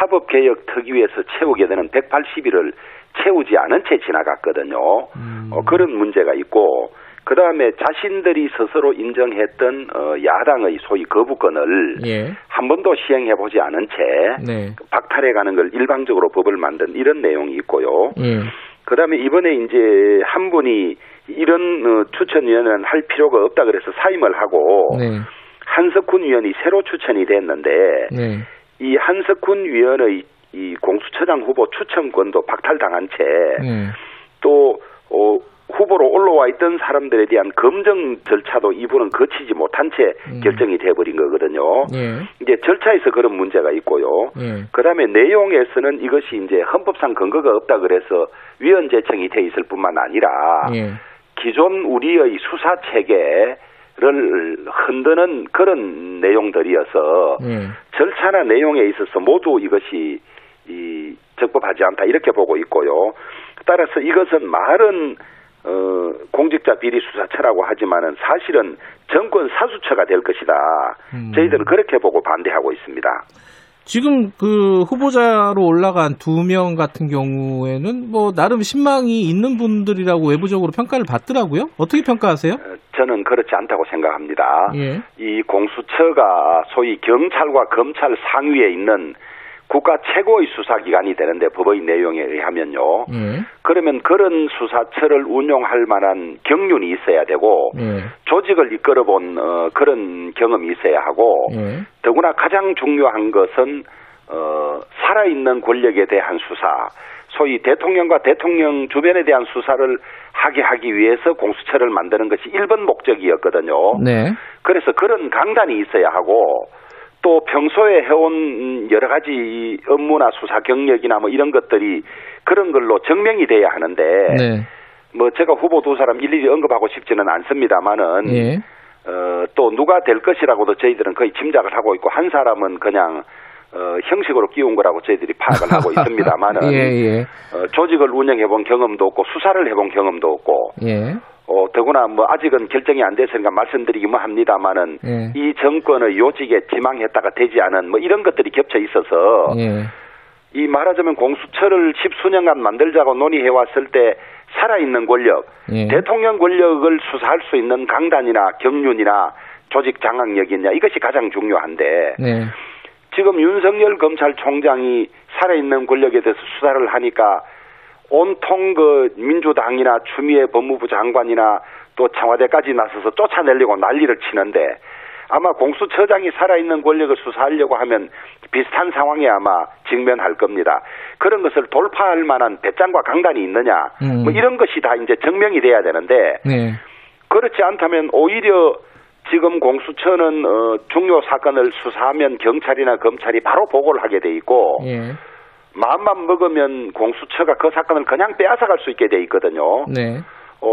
사법개혁 특위에서 채우게 되는 180일을 채우지 않은 채 지나갔거든요. 그런 문제가 있고 그다음에 자신들이 스스로 인정했던 야당의 소위 거부권을 예. 한 번도 시행해보지 않은 채 네. 박탈해가는 걸 일방적으로 법을 만든 이런 내용이 있고요. 예. 그다음에 이번에 이제 한 분이 이런 추천위원회는 할 필요가 없다 그래서 사임을 하고 네. 한석훈 위원이 새로 추천이 됐는데 네. 이 한석훈 위원의 이 공수처장 후보 추천권도 박탈당한 채 또 후보로 올라와 있던 사람들에 대한 검증 절차도 이분은 거치지 못한 채 결정이 돼버린 거거든요. 예. 이제 절차에서 그런 문제가 있고요. 예. 그다음에 내용에서는 이것이 이제 헌법상 근거가 없다 그래서 위헌 제청이 돼 있을 뿐만 아니라 예. 기존 우리의 수사 체계를 흔드는 그런 내용들이어서 예. 절차나 내용에 있어서 모두 이것이 적법하지 않다 이렇게 보고 있고요. 따라서 이것은 말은 공직자 비리 수사처라고 하지만은 사실은 정권 사수처가 될 것이다. 저희들은 그렇게 보고 반대하고 있습니다. 지금 그 후보자로 올라간 2명 같은 경우에는 뭐 나름 신망이 있는 분들이라고 외부적으로 평가를 받더라고요. 어떻게 평가하세요? 저는 그렇지 않다고 생각합니다. 예. 이 공수처가 소위 경찰과 검찰 상위에 있는 국가 최고의 수사기관이 되는데 법의 내용에 의하면요. 그러면 그런 수사처를 운용할 만한 경륜이 있어야 되고 조직을 이끌어본 그런 경험이 있어야 하고 더구나 가장 중요한 것은 살아있는 권력에 대한 수사, 소위 대통령과 대통령 주변에 대한 수사를 하기 위해서 공수처를 만드는 것이 1번 목적이었거든요. 네. 그래서 그런 강단이 있어야 하고 또 평소에 해온 여러 가지 업무나 수사 경력이나 뭐 이런 것들이 그런 걸로 증명이 돼야 하는데 네. 뭐 제가 후보 두 사람 일일이 언급하고 싶지는 않습니다만은 네. 또 누가 될 것이라고도 저희들은 거의 짐작을 하고 있고 한 사람은 그냥 형식으로 끼운 거라고 저희들이 파악을 하고 있습니다만은 예, 예. 조직을 운영해본 경험도 없고 수사를 해본 경험도 없고 예. 더구나 뭐 아직은 결정이 안 됐으니까 말씀드리기만 합니다만은 예. 이 정권의 요직에 지망했다가 되지 않은 뭐 이런 것들이 겹쳐 있어서 예. 이 말하자면 공수처를 10수년간 만들자고 논의해왔을 때 살아있는 권력, 예. 대통령 권력을 수사할 수 있는 강단이나 경륜이나 조직 장악력이냐 이것이 가장 중요한데 예. 지금 윤석열 검찰총장이 살아있는 권력에 대해서 수사를 하니까 온통 그 민주당이나 추미애 법무부 장관이나 또 청와대까지 나서서 쫓아내려고 난리를 치는데 아마 공수처장이 살아있는 권력을 수사하려고 하면 비슷한 상황에 아마 직면할 겁니다. 그런 것을 돌파할 만한 배짱과 강단이 있느냐 뭐 이런 것이 다 이제 증명이 돼야 되는데 네. 그렇지 않다면 오히려 지금 공수처는 중요 사건을 수사하면 경찰이나 검찰이 바로 보고를 하게 돼 있고 예. 마음만 먹으면 공수처가 그 사건을 그냥 빼앗아갈 수 있게 돼 있거든요. 네.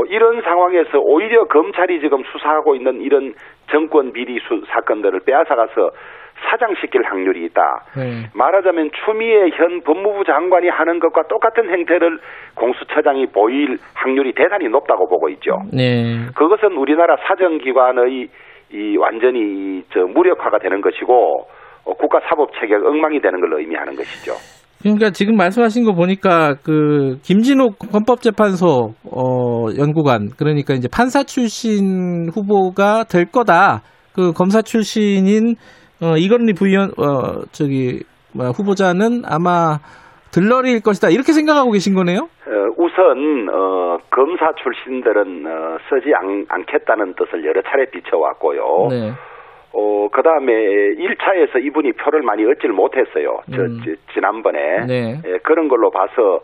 이런 상황에서 오히려 검찰이 지금 수사하고 있는 이런 정권 비리 사건들을 빼앗아가서 사장시킬 확률이 있다. 말하자면 추미애 현 법무부 장관이 하는 것과 똑같은 행태를 공수처장이 보일 확률이 대단히 높다고 보고 있죠. 네. 그것은 우리나라 사정기관의 이 완전히 저 무력화가 되는 것이고 국가사법체계가 엉망이 되는 걸 의미하는 것이죠. 그러니까 지금 말씀하신 거 보니까 그 김진욱 헌법재판소 연구관 그러니까 이제 판사 출신 후보가 될 거다. 그 검사 출신인 이건리 부위원 후보자는 아마 들러리일 것이다. 이렇게 생각하고 계신 거네요? 우선 검사 출신들은 쓰지 않겠다는 뜻을 여러 차례 비춰왔고요. 네. 그 다음에 1차에서 이분이 표를 많이 얻질 못했어요. 지난번에. 네. 예, 그런 걸로 봐서,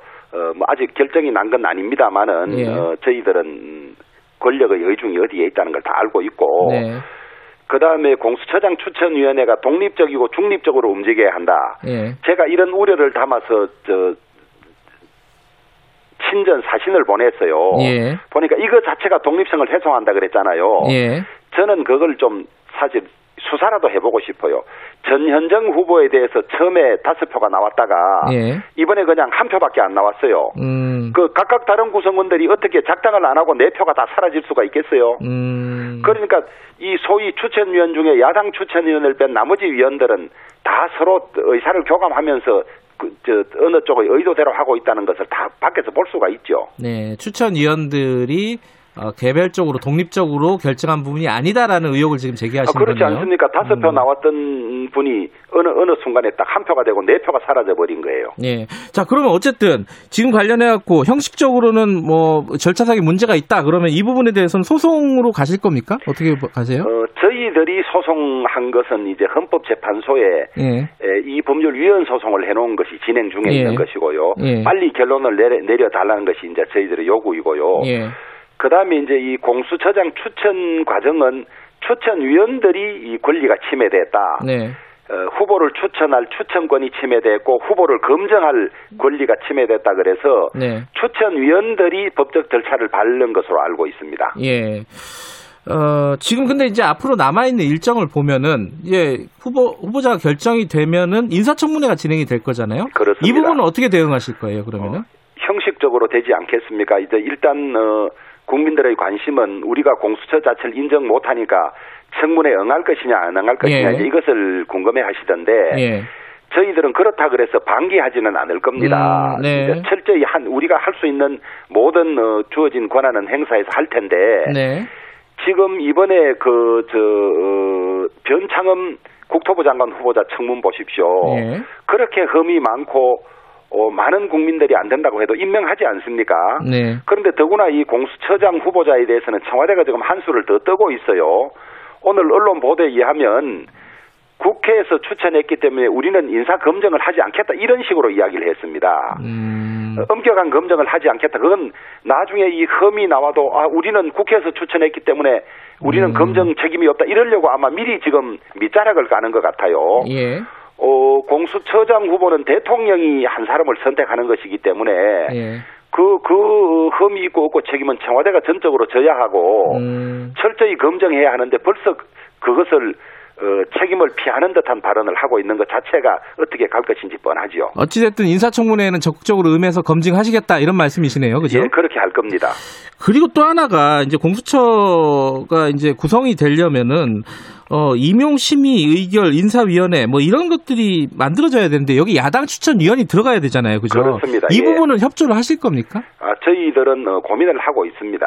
뭐 아직 결정이 난 건 아닙니다만은, 네. 저희들은 권력의 의중이 어디에 있다는 걸 다 알고 있고, 네. 그 다음에 공수처장 추천위원회가 독립적이고 중립적으로 움직여야 한다. 네. 제가 이런 우려를 담아서, 친전 사신을 보냈어요. 네. 보니까 이거 자체가 독립성을 훼손한다 그랬잖아요. 네. 저는 그걸 좀 사실 수사라도 해보고 싶어요. 전현정 후보에 대해서 처음에 5표가 나왔다가 예. 이번에 그냥 1표밖에 안 나왔어요. 그 각각 다른 구성원들이 어떻게 작당을 안 하고 4표가 다 사라질 수가 있겠어요. 그러니까 이 소위 추천위원 중에 야당 추천위원을 뺀 나머지 위원들은 다 서로 의사를 교감하면서 어느 쪽의 의도대로 하고 있다는 것을 다 밖에서 볼 수가 있죠. 네, 추천위원들이 개별적으로 독립적으로 결정한 부분이 아니다라는 의혹을 지금 제기하시는 거예요. 그렇지 않습니까? 5표 나왔던 분이 어느 순간에 딱 1표가 되고 4표가 사라져 버린 거예요. 예. 자, 그러면 어쨌든 지금 관련해 갖고 형식적으로는 뭐 절차상의 문제가 있다. 그러면 이 부분에 대해서는 소송으로 가실 겁니까? 어떻게 가세요? 저희들이 소송한 것은 이제 헌법재판소에 예. 이 법률위원 소송을 해놓은 것이 진행 중에 예. 있는 것이고요. 예. 빨리 결론을 내려달라는 것이 이제 저희들의 요구이고요. 예. 그 다음에 이제 이 공수처장 추천 과정은 추천위원들이 이 권리가 침해됐다. 네. 후보를 추천할 추천권이 침해됐고 후보를 검증할 권리가 침해됐다 그래서 네. 추천위원들이 법적 절차를 밟는 것으로 알고 있습니다. 예. 지금 근데 이제 앞으로 남아있는 일정을 보면은 예, 후보자가 결정이 되면은 인사청문회가 진행이 될 거잖아요. 그렇습니다. 이 부분은 어떻게 대응하실 거예요, 그러면은? 형식적으로 되지 않겠습니까? 이제 일단 국민들의 관심은 우리가 공수처 자체를 인정 못하니까 청문회에 응할 것이냐 안 응할 것이냐 예. 이것을 궁금해하시던데 예. 저희들은 그렇다 그래서 방기하지는 않을 겁니다. 네. 철저히 우리가 할 수 있는 모든 주어진 권한은 행사해서 할 텐데 네. 지금 이번에 변창흠 국토부 장관 후보자 청문 보십시오. 예. 그렇게 흠이 많고 많은 국민들이 안 된다고 해도 임명하지 않습니까? 네. 그런데 더구나 이 공수처장 후보자에 대해서는 청와대가 지금 한 수를 더 뜨고 있어요. 오늘 언론 보도에 의하면 국회에서 추천했기 때문에 우리는 인사 검증을 하지 않겠다 이런 식으로 이야기를 했습니다. 엄격한 검증을 하지 않겠다. 그건 나중에 이 흠이 나와도 우리는 국회에서 추천했기 때문에 우리는 검증 책임이 없다 이러려고 아마 미리 지금 밑자락을 까는 것 같아요. 예. 공수처장 후보는 대통령이 한 사람을 선택하는 것이기 때문에 예. 그 흠이 있고 없고 책임은 청와대가 전적으로 져야 하고 철저히 검증해야 하는데 벌써 그것을 책임을 피하는 듯한 발언을 하고 있는 것 자체가 어떻게 갈 것인지 뻔하죠. 어찌됐든 인사청문회에는 적극적으로 임해서 검증하시겠다 이런 말씀이시네요, 그죠? 예, 그렇게 할 겁니다. 그리고 또 하나가 이제 공수처가 이제 구성이 되려면은 임용심의 의결 인사위원회 뭐 이런 것들이 만들어져야 되는데 여기 야당 추천위원이 들어가야 되잖아요, 그죠? 그렇습니다. 이 예. 부분을 협조를 하실 겁니까? 저희들은 고민을 하고 있습니다.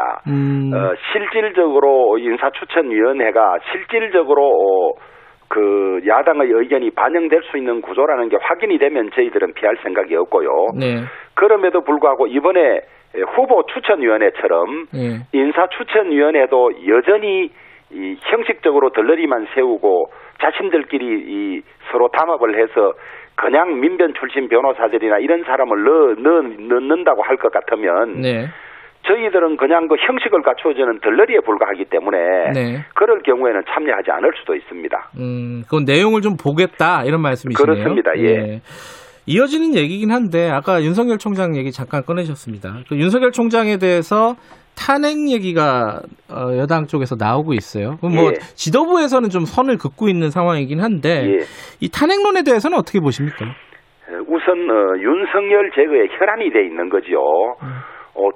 실질적으로 인사추천위원회가 실질적으로 그 야당의 의견이 반영될 수 있는 구조라는 게 확인이 되면 저희들은 피할 생각이 없고요. 네. 그럼에도 불구하고 이번에 후보 추천위원회처럼 네. 인사추천위원회도 여전히 이 형식적으로 들러리만 세우고 자신들끼리 이 서로 담합을 해서 그냥 민변 출신 변호사들이나 이런 사람을 넣는다고 할 것 같으면 네. 저희들은 그냥 그 형식을 갖추어지는 들러리에 불과하기 때문에 네. 그럴 경우에는 참여하지 않을 수도 있습니다. 그건 내용을 좀 보겠다 이런 말씀이시네요. 그렇습니다. 예. 네. 이어지는 얘기긴 한데 아까 윤석열 총장 얘기 잠깐 꺼내셨습니다. 그 윤석열 총장에 대해서 탄핵 얘기가 여당 쪽에서 나오고 있어요. 그럼 뭐 예. 지도부에서는 좀 선을 긋고 있는 상황이긴 한데 예. 이 탄핵론에 대해서는 어떻게 보십니까? 우선 윤석열 제거에 혈안이 돼 있는 거죠.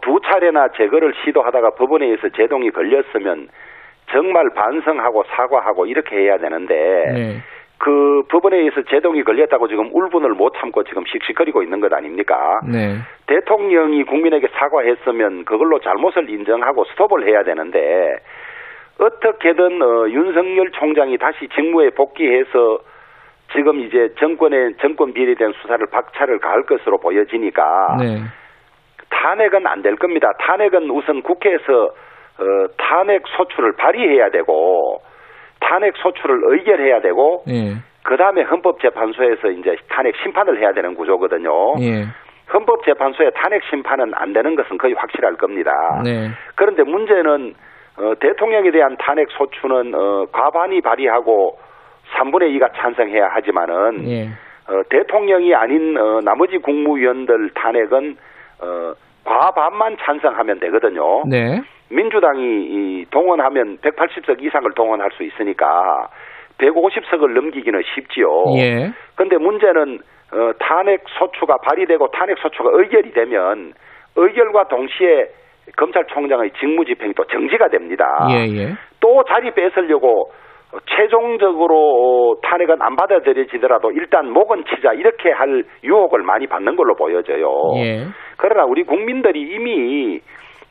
두 차례나 제거를 시도하다가 법원에 의해서 제동이 걸렸으면 정말 반성하고 사과하고 이렇게 해야 되는데 네. 그 법원에 의해서 제동이 걸렸다고 지금 울분을 못 참고 지금 씩씩거리고 있는 것 아닙니까? 네. 대통령이 국민에게 사과했으면 그걸로 잘못을 인정하고 스톱을 해야 되는데 어떻게든 윤석열 총장이 다시 직무에 복귀해서 지금 이제 정권 비리에 대한 수사를 박차를 가할 것으로 보여지니까 네. 탄핵은 안 될 겁니다. 탄핵은 우선 국회에서 탄핵 소추를 발의해야 되고 탄핵 소추를 의결해야 되고 예. 그다음에 헌법재판소에서 이제 탄핵 심판을 해야 되는 구조거든요. 예. 헌법재판소의 탄핵 심판은 안 되는 것은 거의 확실할 겁니다. 네. 그런데 문제는 대통령에 대한 탄핵 소추는 과반이 발의하고 3분의 2가 찬성해야 하지만은 예. 대통령이 아닌 나머지 국무위원들 탄핵은 과반만 찬성하면 되거든요. 네. 민주당이 동원하면 180석 이상을 동원할 수 있으니까 150석을 넘기기는 쉽지요. 그런데 예. 문제는 탄핵 소추가 발의되고 탄핵 소추가 의결이 되면 의결과 동시에 검찰총장의 직무집행이 또 정지가 됩니다. 예예. 또 자리 뺏으려고 최종적으로 탄핵은 안 받아들여지더라도 일단 목은 치자 이렇게 할 유혹을 많이 받는 걸로 보여져요. 예. 그러나 우리 국민들이 이미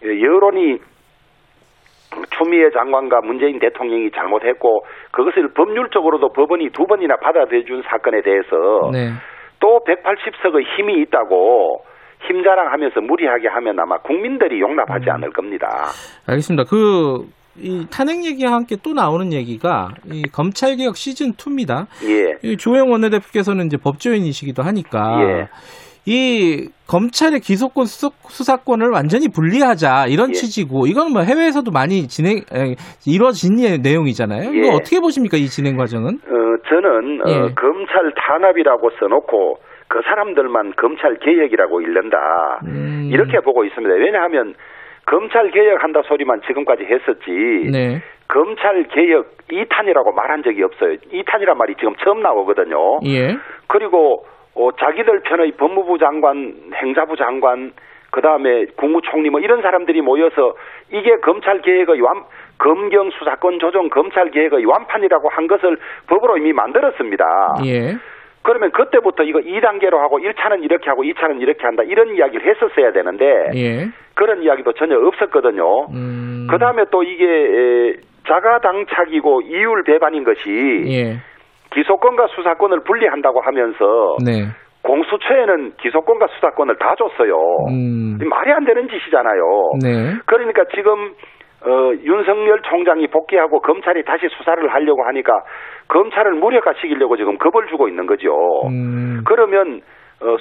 여론이 추미애 장관과 문재인 대통령이 잘못했고 그것을 법률적으로도 법원이 두 번이나 받아들여준 사건에 대해서 네. 또 180석의 힘이 있다고 힘자랑하면서 무리하게 하면 아마 국민들이 용납하지 않을 겁니다. 알겠습니다. 이 탄핵 얘기와 함께 또 나오는 얘기가 이 검찰개혁 시즌2입니다. 예. 주호영 원내대표께서는 이제 법조인이시기도 하니까 예. 이 검찰의 기소권 수사권을 완전히 분리하자 이런 예. 취지고 이건 뭐 해외에서도 많이 이루어진 내용이잖아요. 예. 이거 어떻게 보십니까 이 진행 과정은? 저는 예. 검찰 탄압이라고 써놓고 그 사람들만 검찰개혁이라고 일른다 이렇게 보고 있습니다. 왜냐하면 검찰개혁한다 소리만 지금까지 했었지 네. 검찰개혁 2탄이라고 말한 적이 없어요. 2탄이란 말이 지금 처음 나오거든요. 예. 그리고 자기들 편의 법무부 장관, 행자부 장관, 그 다음에 국무총리 뭐 이런 사람들이 모여서 이게 검찰개혁의 검경 수사권 조정 검찰개혁의 완판이라고 한 것을 법으로 이미 만들었습니다. 예. 그러면 그때부터 이거 2단계로 하고 1차는 이렇게 하고 2차는 이렇게 한다 이런 이야기를 했었어야 되는데 예. 그런 이야기도 전혀 없었거든요. 그 다음에 또 이게 자가당착이고 이율배반인 것이 예. 기소권과 수사권을 분리한다고 하면서 네. 공수처에는 기소권과 수사권을 다 줬어요. 말이 안 되는 짓이잖아요. 네. 그러니까 지금 윤석열 총장이 복귀하고 검찰이 다시 수사를 하려고 하니까 검찰을 무력화시키려고 지금 겁을 주고 있는 거죠. 그러면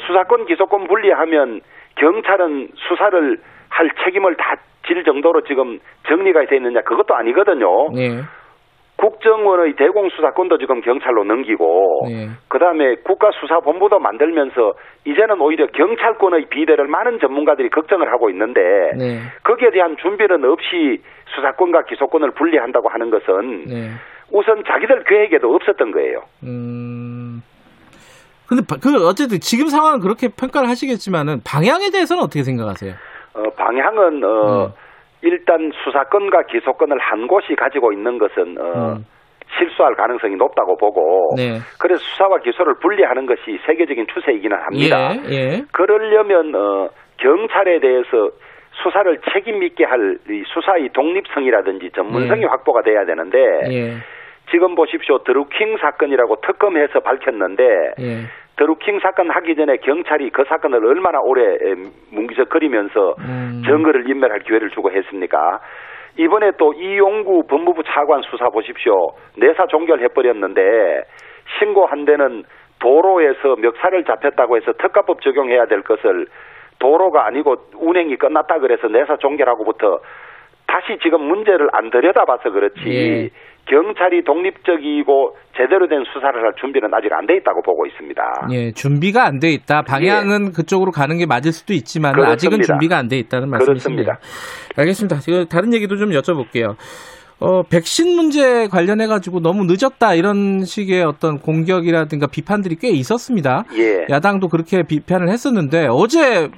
수사권 기소권 분리하면 경찰은 수사를 할 책임을 다 질 정도로 지금 정리가 돼 있느냐 그것도 아니거든요. 네. 국정원의 대공수사권도 지금 경찰로 넘기고 네. 그다음에 국가수사본부도 만들면서 이제는 오히려 경찰권의 비대를 많은 전문가들이 걱정을 하고 있는데 네. 거기에 대한 준비는 없이 수사권과 기소권을 분리한다고 하는 것은 네. 우선 자기들 계획에도 없었던 거예요. 근데 어쨌든 지금 상황은 그렇게 평가를 하시겠지만은 방향에 대해서는 어떻게 생각하세요? 방향은 일단 수사권과 기소권을 한 곳이 가지고 있는 것은 실수할 가능성이 높다고 보고 네. 그래서 수사와 기소를 분리하는 것이 세계적인 추세이기는 합니다. 예, 예. 그러려면 경찰에 대해서 수사를 책임 있게 할 이 수사의 독립성이라든지 전문성이 예. 확보가 돼야 되는데 예. 지금 보십시오. 드루킹 사건이라고 특검해서 밝혔는데 예. 드루킹 사건 하기 전에 경찰이 그 사건을 얼마나 오래 뭉기적거리면서 증거를 인멸할 기회를 주고 했습니까? 이번에 또 이용구 법무부 차관 수사 보십시오. 내사 종결해버렸는데 신고한 데는 도로에서 멱살을 잡혔다고 해서 특가법 적용해야 될 것을 도로가 아니고 운행이 끝났다 그래서 내사 종결하고부터 다시 지금 문제를 안 들여다봐서 그렇지 예. 경찰이 독립적이고 제대로 된 수사를 할 준비는 아직 안 돼 있다고 보고 있습니다. 예, 준비가 안 돼 있다. 방향은 예. 그쪽으로 가는 게 맞을 수도 있지만 아직은 준비가 안 돼 있다는 말씀이십니다. 그렇습니다. 알겠습니다. 제가 다른 얘기도 좀 여쭤볼게요. 백신 문제 관련해가지고 너무 늦었다 이런 식의 어떤 공격이라든가 비판들이 꽤 있었습니다. 예. 야당도 그렇게 비판을 했었는데 어제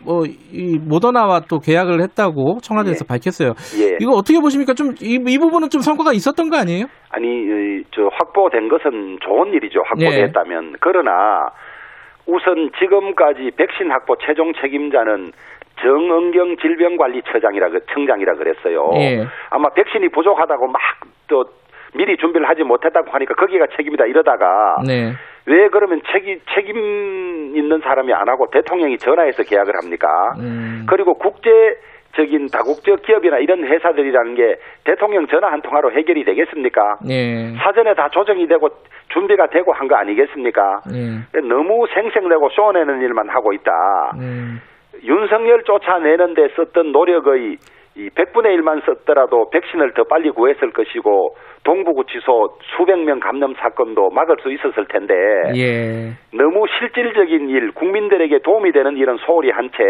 이 모더나와 또 계약을 했다고 청와대에서 예. 밝혔어요. 예. 이거 어떻게 보십니까? 좀 이 부분은 좀 성과가 있었던 거 아니에요? 아니, 확보된 것은 좋은 일이죠. 확보됐다면. 예. 그러나 우선 지금까지 백신 확보 최종 책임자는 정은경 질병관리청장이라 그랬어요. 예. 아마 백신이 부족하다고 막 또 미리 준비를 하지 못했다고 하니까 거기가 책임이다 이러다가 네. 왜 그러면 책임 있는 사람이 안 하고 대통령이 전화해서 계약을 합니까? 그리고 국제적인 다국적 기업이나 이런 회사들이라는 게 대통령 전화 한 통화로 해결이 되겠습니까? 예. 사전에 다 조정이 되고 준비가 되고 한 거 아니겠습니까? 예. 너무 생색내고 쇼내는 일만 하고 있다. 윤석열 쫓아내는 데 썼던 노력의 100분의 1만 썼더라도 백신을 더 빨리 구했을 것이고 동부구치소 수백 명 감염 사건도 막을 수 있었을 텐데 예. 너무 실질적인 일, 국민들에게 도움이 되는 일은 소홀히 한 채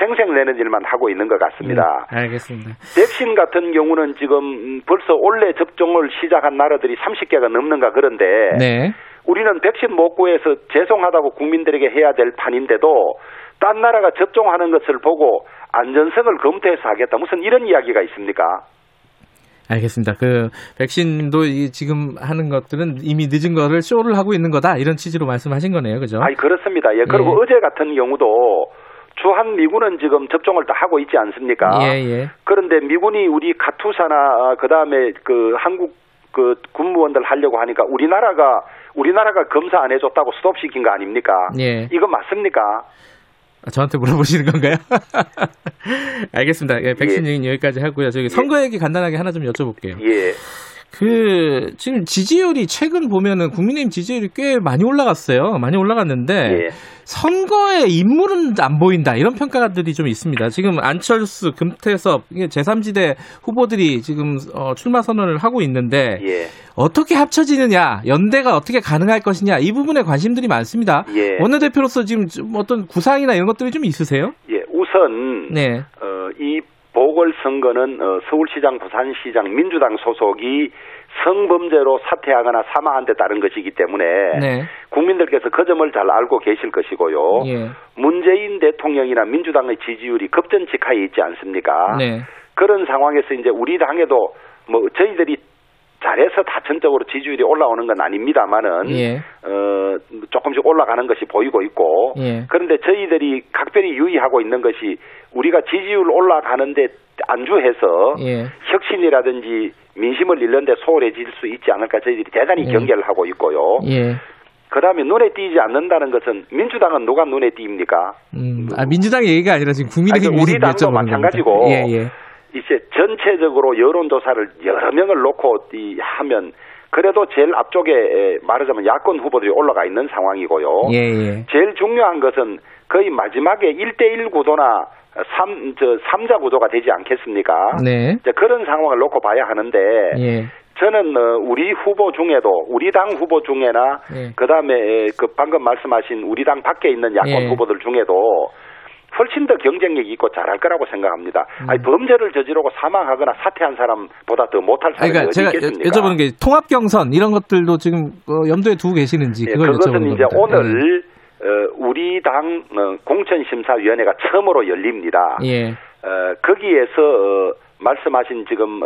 생색내는 일만 하고 있는 것 같습니다. 알겠습니다. 백신 같은 경우는 지금 벌써 올해 접종을 시작한 나라들이 30개가 넘는가 그런데 네. 우리는 백신 못 구해서 죄송하다고 국민들에게 해야 될 판인데도 딴 나라가 접종하는 것을 보고 안전성을 검토해서 하겠다. 무슨 이런 이야기가 있습니까? 알겠습니다. 백신도 지금 하는 것들은 이미 늦은 거를 쇼를 하고 있는 거다. 이런 취지로 말씀하신 거네요. 그죠? 아니, 그렇습니다. 예. 그리고 예. 어제 같은 경우도 주한 미군은 지금 접종을 다 하고 있지 않습니까? 예, 예. 그런데 미군이 우리 카투사나 그다음에 한국 군무원들 하려고 하니까 우리나라가 검사 안 해줬다고 스톱시킨 거 아닙니까? 예. 이거 맞습니까? 저한테 물어보시는 건가요? 알겠습니다. 예, 백신 얘기는 여기까지 하고요. 저기 선거 얘기 간단하게 하나 좀 여쭤볼게요. 예. 지금 지지율이 최근 보면은 국민의힘 지지율이 꽤 많이 올라갔어요. 많이 올라갔는데 예. 선거에 인물은 안 보인다 이런 평가들이 좀 있습니다. 지금 안철수, 금태섭 제3지대 후보들이 지금 출마 선언을 하고 있는데 예. 어떻게 합쳐지느냐, 연대가 어떻게 가능할 것이냐 이 부분에 관심들이 많습니다. 예. 원내대표로서 지금 어떤 구상이나 이런 것들이 좀 있으세요? 예, 우선 네. 이 보궐선거는 서울시장, 부산시장, 민주당 소속이 성범죄로 사퇴하거나 사망한 데 따른 것이기 때문에 네. 국민들께서 그 점을 잘 알고 계실 것이고요. 예. 문재인 대통령이나 민주당의 지지율이 급전직하에 있지 않습니까? 네. 그런 상황에서 이제 우리 당에도 저희들이 잘해서 다천적으로 지지율이 올라오는 건 아닙니다만은 예. 조금씩 올라가는 것이 보이고 있고 예. 그런데 저희들이 각별히 유의하고 있는 것이 우리가 지지율 올라가는데 안주해서 예. 혁신이라든지 민심을 잃는 데 소홀해질 수 있지 않을까 저희들이 대단히 경계를 하고 있고요. 예. 그다음에 눈에 띄지 않는다는 것은 민주당은 누가 눈에 띄입니까? 민주당 얘기가 아니라 지금 국민의힘 우리 당도 마찬가지고 이제 전체적으로 여론조사를 여러 명을 놓고 하면 그래도 제일 앞쪽에 말하자면 야권 후보들이 올라가 있는 상황이고요. 예예. 제일 중요한 것은 거의 마지막에 1대1 구도나 3자 구도가 되지 않겠습니까? 네. 이제 그런 상황을 놓고 봐야 하는데 예. 저는 우리 후보 중에도 우리 당 후보 중에나 예. 그다음에 그 방금 말씀하신 우리 당 밖에 있는 야권 예. 후보들 중에도 훨씬 더 경쟁력이 있고 잘할 거라고 생각합니다. 아니 범죄를 저지르고 사망하거나 사퇴한 사람보다 더 못할 사람이 그러니까 어디 제가 있겠습니까? 여쭤보는 게 통합 경선 이런 것들도 지금 염두에 두고 계시는지 그걸 여쭤보는 겁니다. 그것은 이제 오늘 우리 당 공천심사위원회가 처음으로 열립니다. 예. 거기에서 말씀하신 지금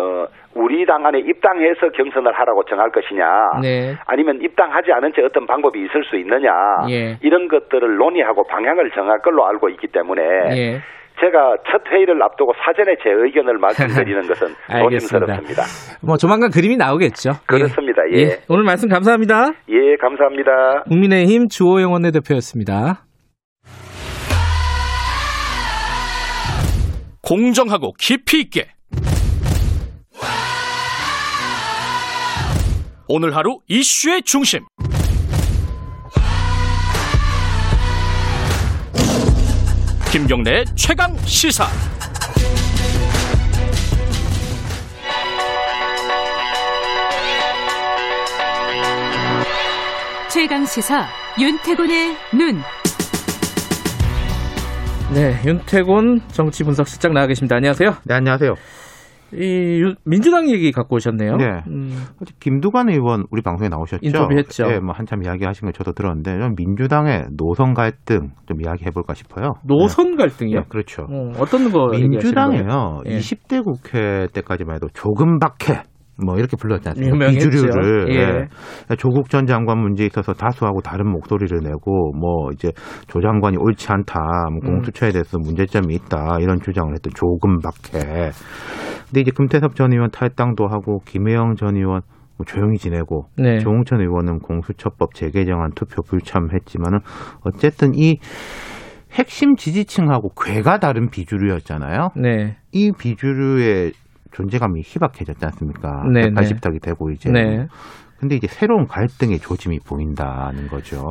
우리 당 안에 입당해서 경선을 하라고 정할 것이냐 네. 아니면 입당하지 않은 채 어떤 방법이 있을 수 있느냐 예. 이런 것들을 논의하고 방향을 정할 걸로 알고 있기 때문에 예. 제가 첫 회의를 앞두고 사전에 제 의견을 말씀드리는 것은 조심스럽습니다. 뭐 조만간 그림이 나오겠죠. 그렇습니다. 예. 예. 오늘 말씀 감사합니다. 예, 감사합니다. 국민의힘 주호영 원내대표였습니다. 공정하고 깊이 있게 오늘 하루 이슈의 중심 김경래의 최강 시사. 최강 시사 윤태곤의 눈. 네, 윤태곤 정치분석실장 나와 계십니다. 안녕하세요. 네, 안녕하세요. 이 민주당 얘기 갖고 오셨네요. 네. 김두관 의원 우리 방송에 나오셨죠? 인터뷰했죠. 네, 뭐 한참 이야기하신 걸 저도 들었는데 좀 민주당의 노선 갈등 좀 이야기해볼까 싶어요. 노선 갈등이요? 네, 그렇죠. 어떤 거 민주당에요. 20대 국회 때까지만 해도 조금 박해. 뭐 이렇게 불렀잖아요. 비주류를 예. 예. 조국 전 장관 문제에 있어서 다수하고 다른 목소리를 내고 뭐 이제 조 장관이 옳지 않다, 뭐 공수처에 대해서 문제점이 있다 이런 주장을 했던 조금 박해. 근데 이제 금태섭 전 의원 탈당도 하고 김혜영 전 의원 조용히 지내고 네. 조홍천 의원은 공수처법 재개정안 투표 불참했지만은 어쨌든 이 핵심 지지층하고 궤가 다른 비주류였잖아요. 네. 이 비주류의 존재감이 희박해졌지 않습니까? 180탁이 되고 이제. 네. 근데 이제 새로운 갈등의 조짐이 보인다는 거죠.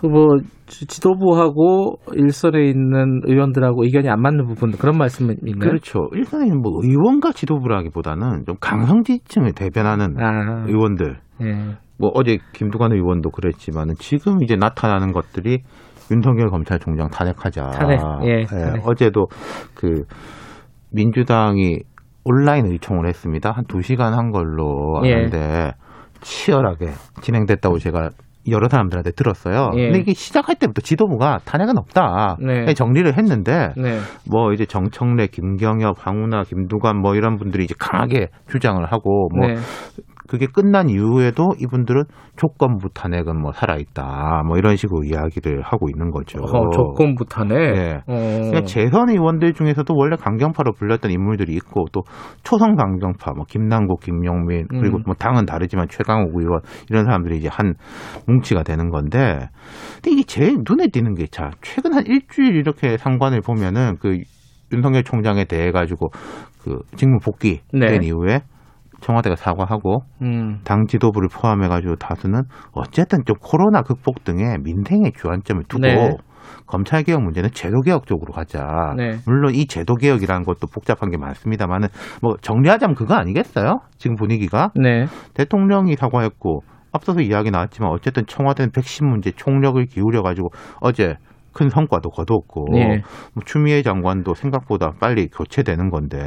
그 뭐 지도부하고 일선에 있는 의원들하고 의견이 안 맞는 부분 그런 말씀인가요? 그렇죠. 일선에 뭐 의원과 지도부라기보다는 좀 강성 지지층을 대변하는 의원들. 예. 뭐 어제 김두관 의원도 그랬지만은 지금 이제 나타나는 것들이 윤석열 검찰총장 탄핵하자. 탄핵. 예. 탄핵. 어제도 그 민주당이 온라인 의총을 했습니다. 한 2시간 한 걸로 하는데 예. 치열하게 진행됐다고 제가 여러 사람들한테 들었어요. 예. 근데 이게 시작할 때부터 지도부가 탄핵은 없다. 네. 정리를 했는데 네. 뭐 이제 정청래, 김경엽, 황운하, 김두관 뭐 이런 분들이 이제 강하게 주장을 하고 뭐 네. 그게 끝난 이후에도 이분들은 조건부 탄핵은 뭐 살아있다. 뭐 이런 식으로 이야기를 하고 있는 거죠. 조건부 탄핵? 네. 그러니까 재선 의원들 중에서도 원래 강경파로 불렸던 인물들이 있고 또 초선 강경파, 뭐 김남국, 김용민, 그리고 뭐 당은 다르지만 최강욱 의원 이런 사람들이 이제 한 뭉치가 되는 건데 근데 이게 제일 눈에 띄는 게 자, 최근 한 일주일 이렇게 상관을 보면은 그 윤석열 총장에 대해 가지고 그 직무 복귀된 네. 이후에 청와대가 사과하고 당 지도부를 포함해가지고 다수는 어쨌든 좀 코로나 극복 등의 민생의 주안점을 두고 네. 검찰개혁 문제는 제도개혁 쪽으로 가자. 네. 물론 이 제도개혁이라는 것도 복잡한 게 많습니다만은 뭐 정리하자면 그거 아니겠어요? 지금 분위기가 네. 대통령이 사과했고 앞서서 이야기 나왔지만 어쨌든 청와대는 백신 문제 총력을 기울여가지고 어제 큰 성과도 거두었고 네. 뭐 추미애 장관도 생각보다 빨리 교체되는 건데.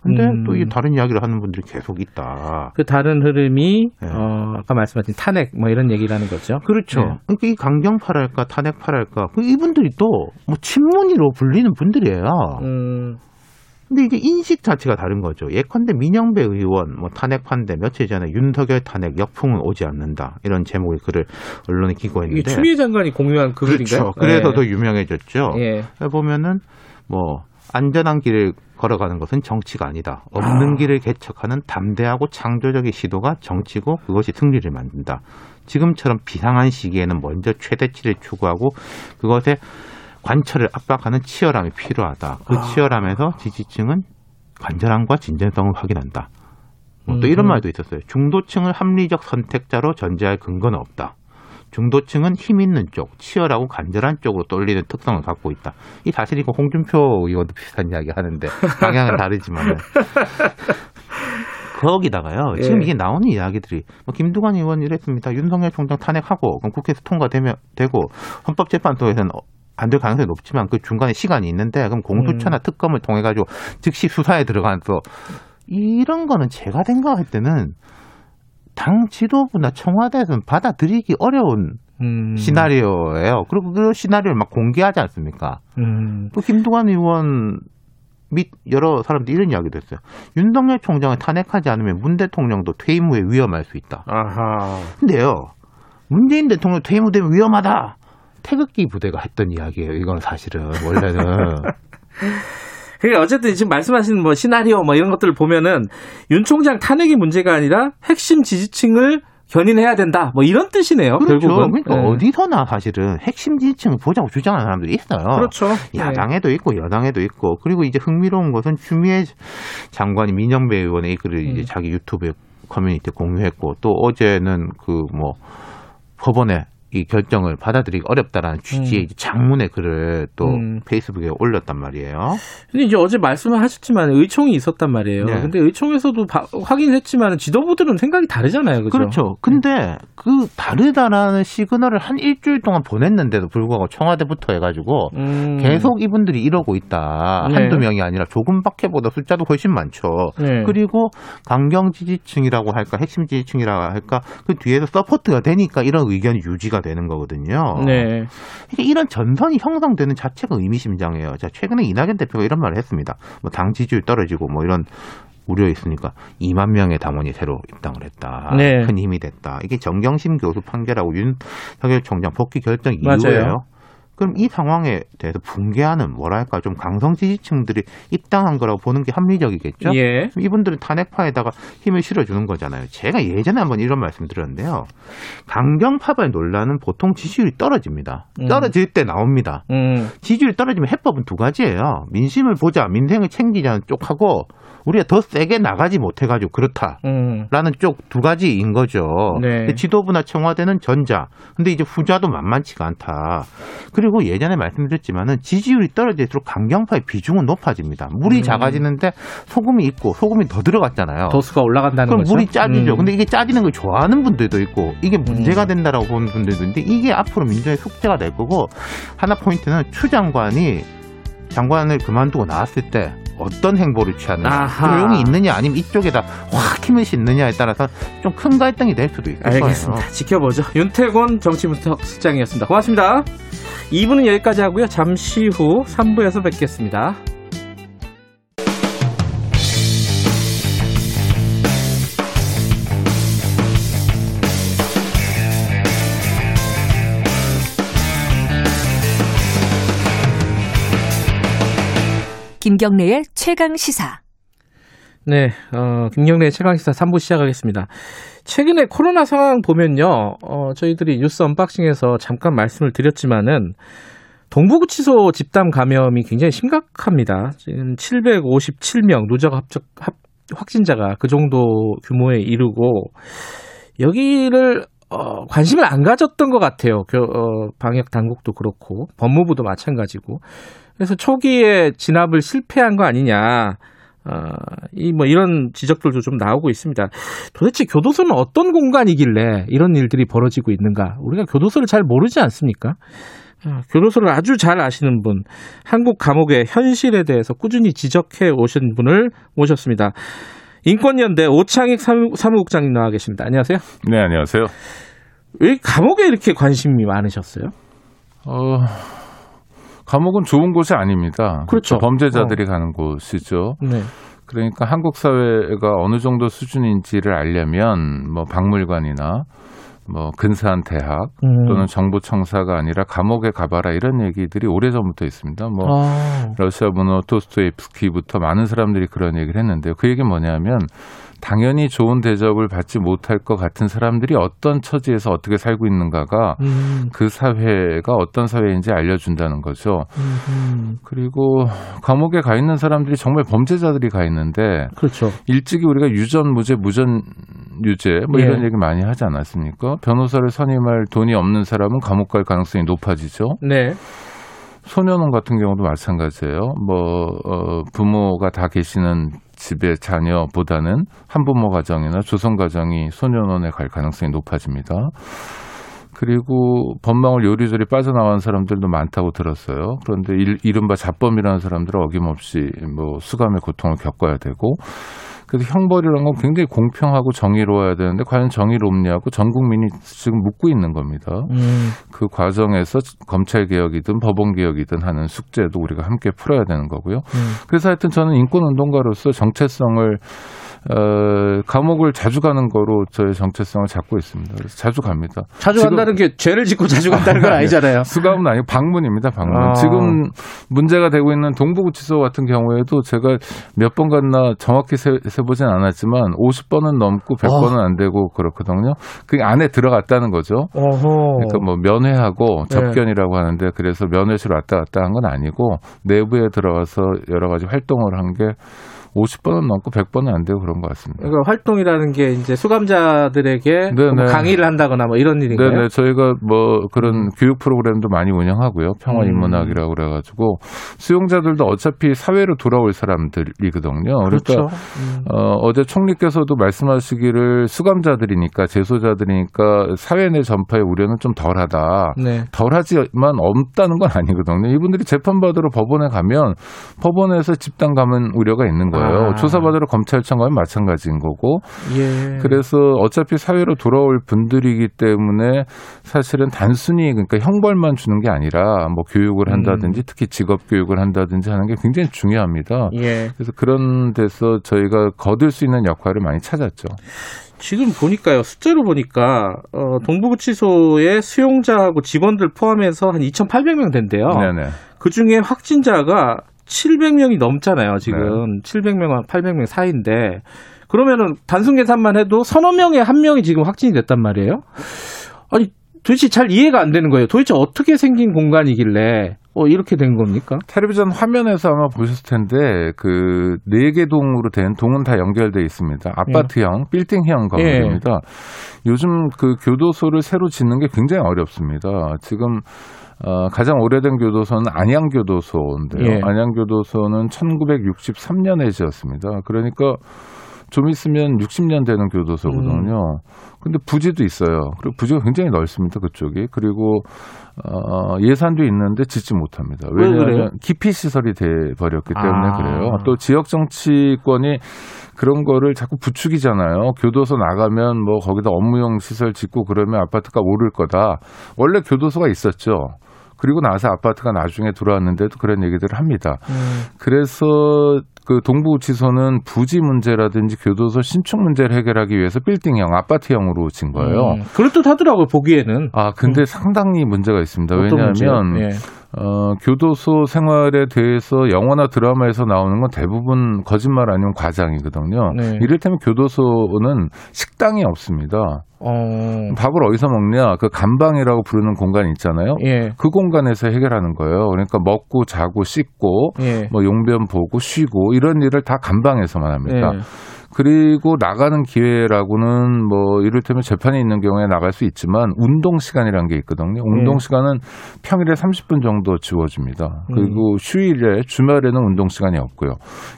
근데 또 이 다른 이야기를 하는 분들이 계속 있다. 그 다른 흐름이 네. 아까 말씀하신 탄핵 뭐 이런 얘기라는 거죠. 그렇죠. 네. 그러니까 이 강경파랄까 탄핵파랄까 이분들이 또 뭐 친문이로 불리는 분들이에요. 근데 이게 인식 자체가 다른 거죠. 예컨대 민영배 의원 뭐 탄핵판대 며칠 전에 윤석열 탄핵 역풍은 오지 않는다 이런 제목의 글을 언론에 기고했는데 이게 추미애 장관이 공유한 그 글인가요? 그렇죠. 그래서 네. 더 유명해졌죠. 네. 보면은 뭐 안전한 길을 걸어가는 것은 정치가 아니다. 없는 길을 개척하는 담대하고 창조적인 시도가 정치고 그것이 승리를 만든다. 지금처럼 비상한 시기에는 먼저 최대치를 추구하고 그것에 관철을 압박하는 치열함이 필요하다. 그 치열함에서 지지층은 간절함과 진정성을 확인한다. 또 이런 말도 있었어요. 중도층을 합리적 선택자로 전제할 근거는 없다. 중도층은 힘 있는 쪽, 치열하고 간절한 쪽으로 쏠리는 특성을 갖고 있다. 이 사실 이거 홍준표 의원도 비슷한 이야기 하는데 방향은 다르지만 거기다가요. 예. 지금 이게 나오는 이야기들이 뭐 김두관 의원 이랬습니다. 윤석열 총장 탄핵하고 그럼 국회에서 통과되면 되고 헌법재판소에서는 안 될 가능성이 높지만 그 중간에 시간이 있는데 그럼 공수처나 특검을 통해 가지고 즉시 수사에 들어가서 이런 거는 제가 생각할 때는 당 지도부나 청와대에서는 받아들이기 어려운 시나리오예요. 그리고 그 시나리오를 막 공개하지 않습니까? 또 김두관 의원 및 여러 사람들이 이런 이야기도 했어요. 윤석열 총장을 탄핵하지 않으면 문 대통령도 퇴임 후에 위험할 수 있다. 아하. 근데요, 문재인 대통령 퇴임 후 되면 위험하다. 태극기 부대가 했던 이야기예요. 이건 사실은 원래는. 그러니까 어쨌든 지금 말씀하신 뭐 시나리오 뭐 이런 것들을 보면은 윤 총장 탄핵이 문제가 아니라 핵심 지지층을 견인해야 된다. 뭐 이런 뜻이네요. 그렇죠. 결국은. 그러니까 네. 어디서나 사실은 핵심 지지층을 보자고 주장하는 사람들이 있어요. 그렇죠. 야당에도 있고 여당에도 있고. 그리고 이제 흥미로운 것은 추미애 장관이 민영배 의원의 글을 이제 자기 유튜브 커뮤니티에 공유했고 또 어제는 그 뭐 법원에 이 결정을 받아들이기 어렵다라는 취지의 장문의 글을 또 페이스북에 올렸단 말이에요. 근데 이제 어제 말씀을 하셨지만 의총이 있었단 말이에요. 네. 근데 의총에서도 확인했지만 지도부들은 생각이 다르잖아요. 그죠? 그렇죠. 근데 그 다르다라는 시그널을 한 일주일 동안 보냈는데도 불구하고 청와대부터 해가지고 계속 이분들이 이러고 있다. 네. 한두 명이 아니라 조금밖에 보다 숫자도 훨씬 많죠. 네. 그리고 강경 지지층이라고 할까 핵심 지지층이라고 할까 그 뒤에서 서포트가 되니까 이런 의견이 유지가 되는 거거든요. 네. 이런 전선이 형성되는 자체가 의미심장해요. 자, 최근에 이낙연 대표가 이런 말을 했습니다. 뭐 당 지지율 떨어지고 뭐 이런 우려 있으니까 2만 명의 당원이 새로 입당을 했다. 네. 큰 힘이 됐다. 이게 정경심 교수 판결하고 윤석열 총장 복귀 결정 이후예요. 맞아요. 그럼 이 상황에 대해서 붕괴하는 뭐랄까 좀 강성 지지층들이 입당한 거라고 보는 게 합리적이겠죠. 예. 이분들은 탄핵파에다가 힘을 실어주는 거잖아요. 제가 예전에 한번 이런 말씀 드렸는데요. 강경파발 논란은 보통 지지율이 떨어집니다. 떨어질 때 나옵니다. 지지율이 떨어지면 해법은 두 가지예요. 민심을 보자, 민생을 챙기자는 쪽하고 우리가 더 세게 나가지 못해가지고 그렇다라는 쪽 두 가지인 거죠. 네. 근데 지도부나 청와대는 전자. 근데 이제 후자도 만만치가 않다. 그리고 예전에 말씀드렸지만은 지지율이 떨어질수록 강경파의 비중은 높아집니다. 물이 작아지는데 소금이 있고 소금이 더 들어갔잖아요. 도수가 올라간다는 그럼 거죠. 그럼 물이 짜지죠. 근데 이게 짜지는 걸 좋아하는 분들도 있고 이게 문제가 된다라고 보는 분들도 있는데 이게 앞으로 민주당의 숙제가 될 거고 하나 포인트는 추 장관이 장관을 그만두고 나왔을 때 어떤 행보를 취하느냐, 조용히 있느냐 아니면 이쪽에다 확 힘을 싣느냐에 따라서 좀 큰 갈등이 될 수도 있을 거예요. 알겠습니다. 지켜보죠. 윤태곤 정치분석실장이었습니다. 고맙습니다. 2부는 여기까지 하고요. 잠시 후 3부에서 뵙겠습니다. 김경래의 최강시사. 네, 김경래의 최강시사 3부 시작하겠습니다. 최근에 코로나 상황 보면요. 저희들이 뉴스 언박싱에서 잠깐 말씀을 드렸지만은 동부구치소 집단 감염이 굉장히 심각합니다. 지금 757명 누적 확진자가 그 정도 규모에 이르고 여기를 관심을 안 가졌던 것 같아요. 방역 당국도 그렇고 법무부도 마찬가지고. 그래서 초기에 진압을 실패한 거 아니냐, 이런 지적들도 좀 나오고 있습니다. 도대체 교도소는 어떤 공간이길래 이런 일들이 벌어지고 있는가? 우리가 교도소를 잘 모르지 않습니까? 교도소를 아주 잘 아시는 분, 한국 감옥의 현실에 대해서 꾸준히 지적해 오신 분을 모셨습니다. 인권연대 오창익 사무국장님 나와 계십니다. 안녕하세요. 네, 안녕하세요. 왜 감옥에 이렇게 관심이 많으셨어요? 감옥은 좋은 곳이 아닙니다. 그렇죠. 범죄자들이 가는 곳이죠. 네. 그러니까 한국 사회가 어느 정도 수준인지를 알려면 박물관이나 뭐 근사한 대학 또는 정부 청사가 아니라 감옥에 가봐라 이런 얘기들이 오래전부터 있습니다. 뭐 러시아 문호 도스토옙스키부터 많은 사람들이 그런 얘기를 했는데요. 그 얘기는 뭐냐면 당연히 좋은 대접을 받지 못할 것 같은 사람들이 어떤 처지에서 어떻게 살고 있는가가 그 사회가 어떤 사회인지 알려준다는 거죠. 그리고 감옥에 가 있는 사람들이 정말 범죄자들이 가 있는데 그렇죠. 일찍이 우리가 유전 무죄, 무전 유죄 뭐 이런 얘기 많이 하지 않았습니까? 변호사를 선임할 돈이 없는 사람은 감옥 갈 가능성이 높아지죠. 네. 소년원 같은 경우도 마찬가지예요. 뭐 부모가 다 계시는 집의 자녀보다는 한부모 가정이나 조선 가정이 소년원에 갈 가능성이 높아집니다. 그리고 법망을 요리조리 빠져나온 사람들도 많다고 들었어요. 그런데 이른바 잡범이라는 사람들은 어김없이 뭐 수감의 고통을 겪어야 되고 그래서 형벌이라는 건 굉장히 공평하고 정의로워야 되는데 과연 정의롭냐고 전 국민이 지금 묻고 있는 겁니다. 그 과정에서 검찰개혁이든 법원개혁이든 하는 숙제도 우리가 함께 풀어야 되는 거고요. 그래서 하여튼 저는 인권운동가로서 정체성을 감옥을 자주 가는 거로 저의 정체성을 잡고 있습니다. 그래서 자주 갑니다. 자주 간다는 게 죄를 짓고 자주 간다는 건 아니잖아요. 수감은 아니고 방문입니다. 방문. 지금 문제가 되고 있는 동부구치소 같은 경우에도 제가 몇 번 갔나 정확히 세보진 않았지만 50번은 넘고 100번은 안 되고 그렇거든요. 그 안에 들어갔다는 거죠. 그러니까 뭐 면회하고 접견이라고 하는데 그래서 면회실 왔다 갔다 한 건 아니고 내부에 들어가서 여러 가지 활동을 한 게 50번은 넘고 100번은 안 되고 그런 것 같습니다. 그러니까 활동이라는 게 이제 수감자들에게 뭐 강의를 한다거나 뭐 이런 일인가요? 네네. 저희가 뭐 그런 교육 프로그램도 많이 운영하고요. 평화인문학이라고 그래가지고 수용자들도 어차피 사회로 돌아올 사람들이거든요. 그러니까 그렇죠. 어제 총리께서도 말씀하시기를 수감자들이니까 재소자들이니까 사회 내 전파의 우려는 좀 덜하다. 네. 덜하지만 없다는 건 아니거든요. 이분들이 재판받으러 법원에 가면 법원에서 집단 감은 우려가 있는 거예요. 조사받으러 검찰청 가면 마찬가지인 거고 그래서 어차피 사회로 돌아올 분들이기 때문에 사실은 단순히 그러니까 형벌만 주는 게 아니라 뭐 교육을 한다든지 특히 직업 교육을 한다든지 하는 게 굉장히 중요합니다. 그래서 그런 데서 저희가 거둘 수 있는 역할을 많이 찾았죠. 지금 보니까요. 숫자로 보니까 동부구치소의 수용자하고 직원들 포함해서 한 2,800명 된대요. 네네. 그중에 확진자가 700명이 넘잖아요. 지금 700명과 800명 사이인데 그러면은 단순 계산만 해도 서너 명에 한 명이 지금 확진이 됐단 말이에요. 아니 도대체 잘 이해가 안 되는 거예요. 도대체 어떻게 생긴 공간이길래 이렇게 된 겁니까? 텔레비전 화면에서 아마 보셨을 텐데 그 4개 동으로 된 동은 다 연결돼 있습니다. 아파트형, 빌딩형 건물입니다. 요즘 그 교도소를 새로 짓는 게 굉장히 어렵습니다. 지금 가장 오래된 교도소는 안양교도소인데요. 안양교도소는 1963년에 지었습니다. 그러니까 좀 있으면 60년 되는 교도소거든요. 근데 부지도 있어요. 그리고 부지가 굉장히 넓습니다. 그쪽이. 그리고 예산도 있는데 짓지 못합니다. 왜냐하면 기피 시설이 돼 버렸기 때문에 그래요. 또 지역 정치권이 그런 거를 자꾸 부추기잖아요. 교도소 나가면 뭐 거기다 업무용 시설 짓고 그러면 아파트가 오를 거다. 원래 교도소가 있었죠. 그리고 나서 아파트가 나중에 들어왔는데도 그런 얘기들을 합니다. 그래서 그 동부구치소는 부지 문제라든지 교도소 신축 문제를 해결하기 위해서 빌딩형, 아파트형으로 진 거예요. 그렇듯 하더라고요, 보기에는. 근데 상당히 문제가 있습니다. 왜냐하면 교도소 생활에 대해서 영화나 드라마에서 나오는 건 대부분 거짓말 아니면 과장이거든요. 이를테면 교도소는 식당이 없습니다. 밥을 어디서 먹냐? 그 간방이라고 부르는 공간이 있잖아요. 그 공간에서 해결하는 거예요. 그러니까 먹고 자고 씻고 뭐 용변 보고 쉬고 이런 일을 다 간방에서만 합니다. 그리고 나가는 기회라고는 뭐 이를테면 재판이 있는 경우에 나갈 수 있지만 운동 시간이라는 게 있거든요. 운동 시간은 평일에 30분 정도 지워집니다. 그리고 휴일에 주말에는 운동 시간이 없고요.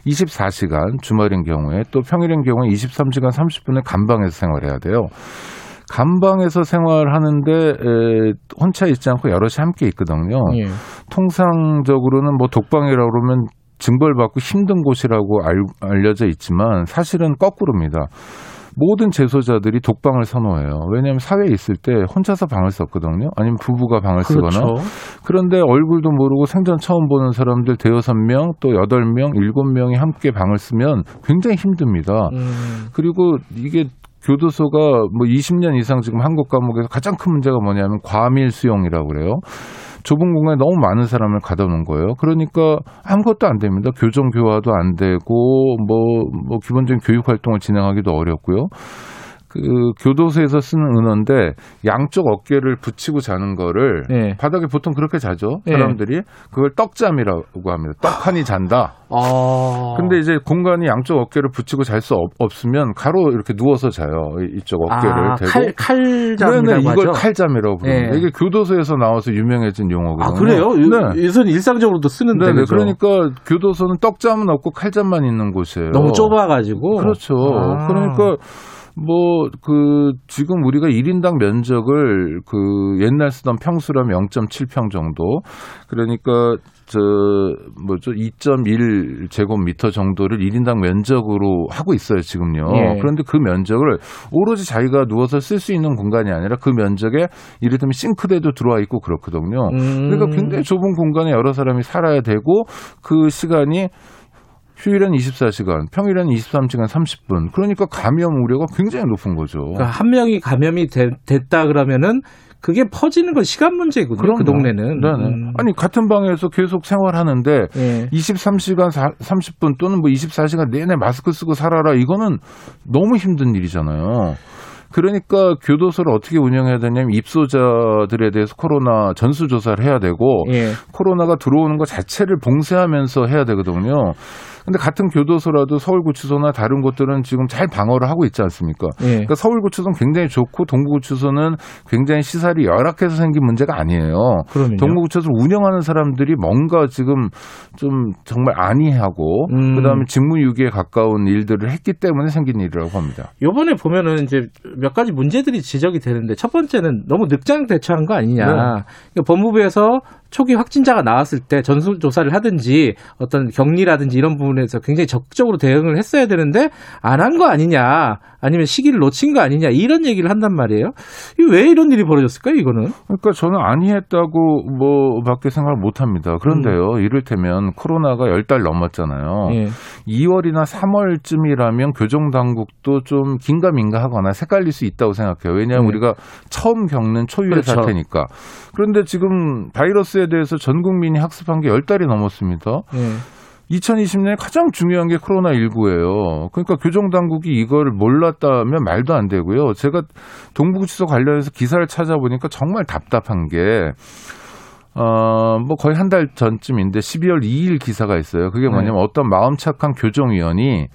24시간 주말인 경우에 또 평일인 경우에 23시간 30분을 감방에서 생활해야 돼요. 감방에서 생활하는데 혼자 있지 않고 여럿이 함께 있거든요. 통상적으로는 뭐 독방이라고 그러면 징벌받고 힘든 곳이라고 알려져 있지만 사실은 거꾸로입니다. 모든 재소자들이 독방을 선호해요. 왜냐하면 사회에 있을 때 혼자서 방을 썼거든요. 아니면 부부가 방을 쓰거나. 그런데 얼굴도 모르고 생전 처음 보는 사람들 대여섯 명, 또 8명, 7명이 함께 방을 쓰면 굉장히 힘듭니다. 그리고 이게 교도소가 뭐 20년 이상 지금 한국 감옥에서 가장 큰 문제가 뭐냐면 과밀 수용이라고 그래요. 좁은 공간에 너무 많은 사람을 가둬놓은 거예요. 그러니까 아무것도 안 됩니다. 교정 교화도 안 되고 뭐 기본적인 교육 활동을 진행하기도 어렵고요. 그 교도소에서 쓰는 은어인데 양쪽 어깨를 붙이고 자는 거를 네. 바닥에 보통 그렇게 자죠. 사람들이 네. 그걸 떡잠이라고 합니다. 떡하니 잔다. 아. 근데 이제 공간이 양쪽 어깨를 붙이고 잘 수 없으면 가로 이렇게 누워서 자요. 이쪽 어깨를 대고. 칼잠이라고 네네, 이걸 하죠? 칼잠이라고 부릅니다. 네. 이게 교도소에서 나와서 유명해진 용어거든요. 아, 그래요? 네. 예전 일상적으로도 쓰는데. 네네, 그러니까 교도소는 떡잠은 없고 칼잠만 있는 곳이에요. 너무 좁아가지고. 그렇죠. 아. 그러니까 지금 우리가 1인당 면적을 그 옛날 쓰던 평수라면 0.7평 정도. 그러니까 2.1제곱미터 정도를 1인당 면적으로 하고 있어요, 지금요. 예. 그런데 그 면적을 오로지 자기가 누워서 쓸 수 있는 공간이 아니라 그 면적에 이를테면 싱크대도 들어와 있고 그렇거든요. 그러니까 굉장히 좁은 공간에 여러 사람이 살아야 되고 그 시간이 휴일엔 24시간, 평일엔 23시간 30분. 그러니까 감염 우려가 굉장히 높은 거죠. 그러니까 한 명이 감염이 됐다 그러면은 그게 퍼지는 건 시간 문제거든요. 그럼요. 그 동네는. 네네. 아니 같은 방에서 계속 생활하는데 네. 23시간 30분 또는 뭐 24시간 내내 마스크 쓰고 살아라. 이거는 너무 힘든 일이잖아요. 그러니까 교도소를 어떻게 운영해야 되냐면 입소자들에 대해서 코로나 전수조사를 해야 되고 예. 코로나가 들어오는 것 자체를 봉쇄하면서 해야 되거든요. 근데 같은 교도소라도 서울구치소나 다른 곳들은 지금 잘 방어를 하고 있지 않습니까? 예. 그러니까 서울구치소는 굉장히 좋고 동부구치소는 굉장히 시설이 열악해서 생긴 문제가 아니에요. 그럼요. 동부구치소를 운영하는 사람들이 뭔가 지금 좀 정말 안이하고 그다음에 직무유기에 가까운 일들을 했기 때문에 생긴 일이라고 합니다. 이번에 보면은 이제 몇 가지 문제들이 지적이 되는데 첫 번째는 너무 늑장 대처한 거 아니냐. 네. 그러니까 법무부에서 초기 확진자가 나왔을 때 전수조사를 하든지 어떤 격리라든지 이런 부분에서 굉장히 적극적으로 대응을 했어야 되는데 안 한 거 아니냐. 아니면 시기를 놓친 거 아니냐. 이런 얘기를 한단 말이에요. 왜 이런 일이 벌어졌을까요? 이거는. 그러니까 저는 안이했다고 밖에 생각을 못합니다. 그런데요. 이를테면 코로나가 10달 넘었잖아요. 예. 2월이나 3월쯤이라면 교정당국도 좀 긴가민가 하거나 헷갈릴 수 있다고 생각해요. 왜냐하면 우리가 처음 겪는 초유의 그렇죠. 사태니까. 그런데 지금 바이러스에 대해서 전 국민이 학습한 게 10달이 넘었습니다. 네. 2020년에 가장 중요한 게 코로나19예요. 그러니까 교정당국이 이걸 몰랐다면 말도 안 되고요. 제가 동부구치소 관련해서 기사를 찾아보니까 정말 답답한 게 거의 한 달 전쯤인데 12월 2일 기사가 있어요. 그게 뭐냐면 어떤 마음 착한 교정위원이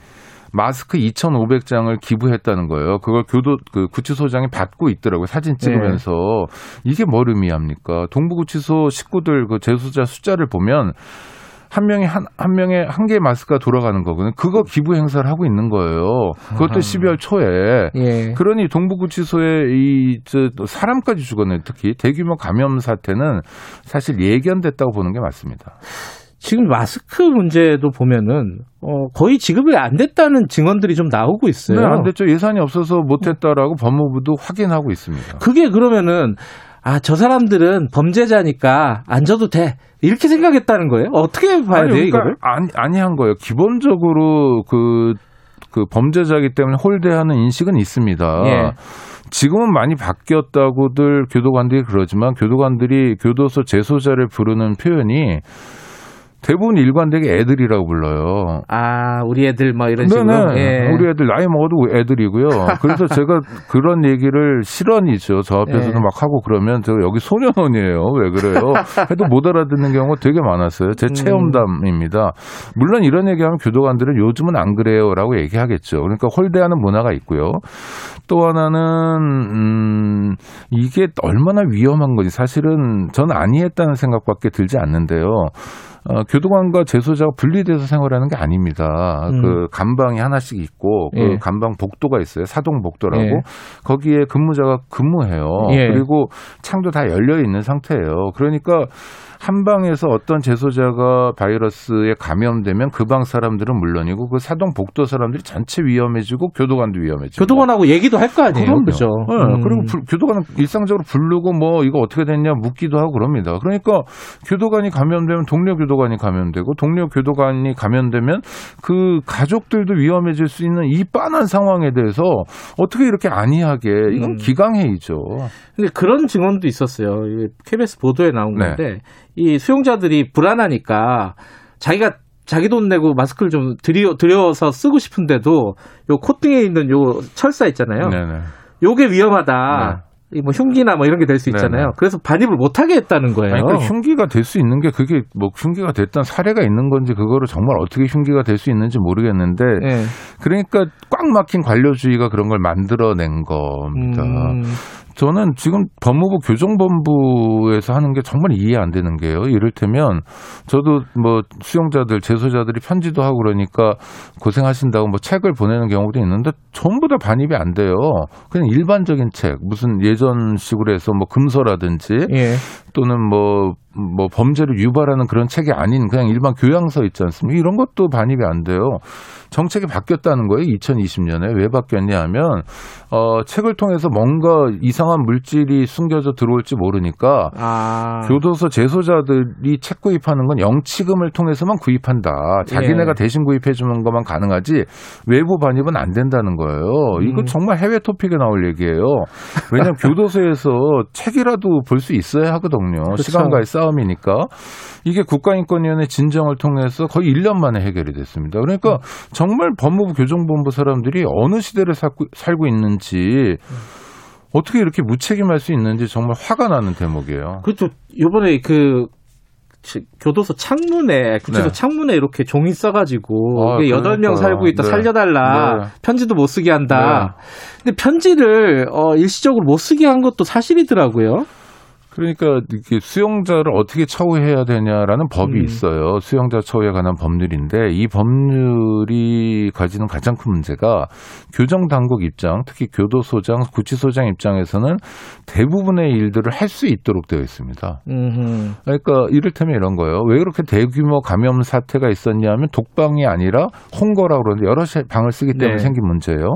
마스크 2,500장을 기부했다는 거예요. 그걸 구치소장이 받고 있더라고요. 사진 찍으면서. 네. 이게 뭘 의미합니까? 동부구치소 식구들 그 재소자 숫자를 보면 한 개의 마스크가 돌아가는 거거든요. 그거 기부 행사를 하고 있는 거예요. 그것도 12월 초에. 예. 그러니 동부구치소에 사람까지 죽었네요. 특히 대규모 감염 사태는 사실 예견됐다고 보는 게 맞습니다. 지금 마스크 문제도 보면은 거의 지급이 안 됐다는 증언들이 좀 나오고 있어요. 네, 안 됐죠. 예산이 없어서 못했다라고 법무부도 확인하고 있습니다. 그게 그러면은 저 사람들은 범죄자니까 안 줘도 돼. 이렇게 생각했다는 거예요? 어떻게 봐야 돼요, 이거를? 아니한 거예요. 기본적으로 그 범죄자이기 때문에 홀대하는 인식은 있습니다. 예. 지금은 많이 바뀌었다고들 교도관들이 그러지만 교도관들이 교도소 재소자를 부르는 표현이 대부분 일관되게 애들이라고 불러요. 우리 애들 이런 식으로. 네, 예. 우리 애들 나이 먹어도 애들이고요. 그래서 제가 그런 얘기를 실언이죠. 저 앞에서도 막 하고 그러면 저 여기 소년원이에요. 왜 그래요? 해도 못 알아듣는 경우가 되게 많았어요. 제 체험담입니다. 물론 이런 얘기하면 교도관들은 요즘은 안 그래요라고 얘기하겠죠. 그러니까 홀대하는 문화가 있고요. 또 하나는 이게 얼마나 위험한 건지 사실은 전 안이했다는 생각밖에 들지 않는데요. 교도관과 재소자가 분리돼서 생활하는 게 아닙니다. 그 감방이 하나씩 있고 그 예. 감방 복도가 있어요. 사동 복도라고. 예. 거기에 근무자가 근무해요. 예. 그리고 창도 다 열려 있는 상태예요. 그러니까 한 방에서 어떤 재소자가 바이러스에 감염되면 그 방 사람들은 물론이고 그 사동 복도 사람들이 전체 위험해지고 교도관도 위험해지고. 교도관하고 얘기도 할 거 아니에요. 그렇죠. 네. 그리고 교도관은 일상적으로 부르고 이거 어떻게 됐냐 묻기도 하고 그럽니다. 그러니까 교도관이 감염되면 동료 교도관 교도관이 감염되고 동료 교도관이 감염되면 그 가족들도 위험해질 수 있는 이 빤한 상황에 대해서 어떻게 이렇게 안이하게, 이건 기강해이죠. 근데 그런 증언도 있었어요. KBS 보도에 나온 건데, 네. 이 수용자들이 불안하니까 자기 돈 내고 마스크를 좀 들여서 쓰고 싶은데도 요 콧등에 있는 요 철사 있잖아요. 네네. 요게 위험하다. 네. 뭐 흉기나 뭐 이런 게 될 수 있잖아요. 네네. 그래서 반입을 못 하게 했다는 거예요. 아니, 그러니까 흉기가 될 수 있는 게 그게 뭐 흉기가 됐던 사례가 있는 건지 그거를 정말 어떻게 흉기가 될 수 있는지 모르겠는데 네. 그러니까 꽉 막힌 관료주의가 그런 걸 만들어낸 겁니다. 저는 지금 법무부 교정본부에서 하는 게 정말 이해 안 되는 게요. 이를테면 저도 뭐 수용자들, 재소자들이 편지도 하고 그러니까 고생하신다고 뭐 책을 보내는 경우도 있는데 전부 다 반입이 안 돼요. 그냥 일반적인 책, 무슨 예전식으로 해서 뭐 금서라든지 예. 또는 뭐 범죄를 유발하는 그런 책이 아닌 그냥 일반 교양서 있지 않습니까? 이런 것도 반입이 안 돼요. 정책이 바뀌었다는 거예요. 2020년에. 왜 바뀌었냐 하면 책을 통해서 뭔가 이상한 물질이 숨겨져 들어올지 모르니까 교도소 재소자들이 책 구입하는 건 영치금을 통해서만 구입한다. 자기네가 대신 구입해 주는 것만 가능하지 외부 반입은 안 된다는 거예요. 이거 정말 해외 토픽에 나올 얘기예요. 왜냐하면 교도소에서 책이라도 볼 수 있어야 하거든요. 그렇죠. 시간과의 싸움이니까. 이게 국가인권위원회 진정을 통해서 거의 1년 만에 해결이 됐습니다. 그러니까 정말 법무부 교정본부 사람들이 어느 시대를 살고 있는지 어떻게 이렇게 무책임할 수 있는지 정말 화가 나는 대목이에요. 그렇죠. 이번에 그 교도소 창문에 구치소 네. 창문에 이렇게 종이 써가지고 8명 살고 있다 네. 살려달라 네. 편지도 못 쓰게 한다. 네. 근데 편지를 일시적으로 못 쓰게 한 것도 사실이더라고요. 그러니까 이게 수용자를 어떻게 처우해야 되냐라는 법이 있어요. 수용자 처우에 관한 법률인데 이 법률이 가지는 가장 큰 문제가 교정당국 입장, 특히 교도소장, 구치소장 입장에서는 대부분의 일들을 할 수 있도록 되어 있습니다. 그러니까 이를테면 이런 거예요. 왜 그렇게 대규모 감염 사태가 있었냐 하면 독방이 아니라 홍거라고 그러는데 여러 방을 쓰기 때문에 네. 생긴 문제예요.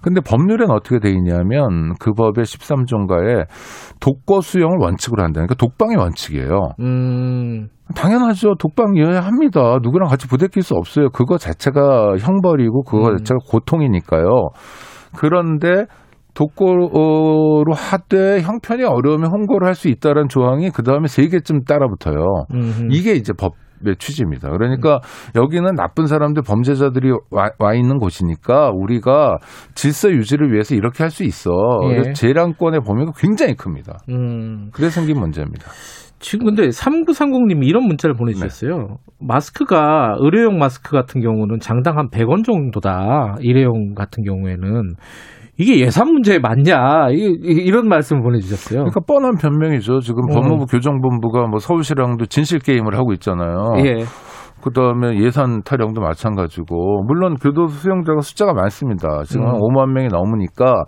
근데 법률에는 어떻게 돼 있냐면 그 법의 13조인가에 독거 수용을 원칙으로 한다니까 그러니까 독방이 원칙이에요. 당연하죠. 독방이어야 합니다. 누구랑 같이 부대낄 수 없어요. 그거 자체가 형벌이고 그거 자체가 고통이니까요. 그런데 독거로 하되 형편이 어려우면 홍거를 할 수 있다는 조항이 그 다음에 3개쯤 따라붙어요. 이게 이제 법. 네, 취지입니다. 그러니까 여기는 나쁜 사람들 범죄자들이 와 있는 곳이니까 우리가 질서 유지를 위해서 이렇게 할 수 있어. 예. 재량권의 범위가 굉장히 큽니다. 그래서 생긴 문제입니다. 지금 근데 3930님이 이런 문자를 보내주셨어요. 네. 마스크가 의료용 마스크 같은 경우는 장당 한 100원 정도다. 일회용 같은 경우에는. 이게 예산 문제 맞냐? 이런 말씀을 보내주셨어요. 그러니까 뻔한 변명이죠. 지금 법무부 교정본부가 뭐 서울시랑도 진실 게임을 하고 있잖아요. 예. 그다음에 예산 타령도 마찬가지고 물론 교도소 수용자가 숫자가 많습니다. 지금 5만 명이 넘으니까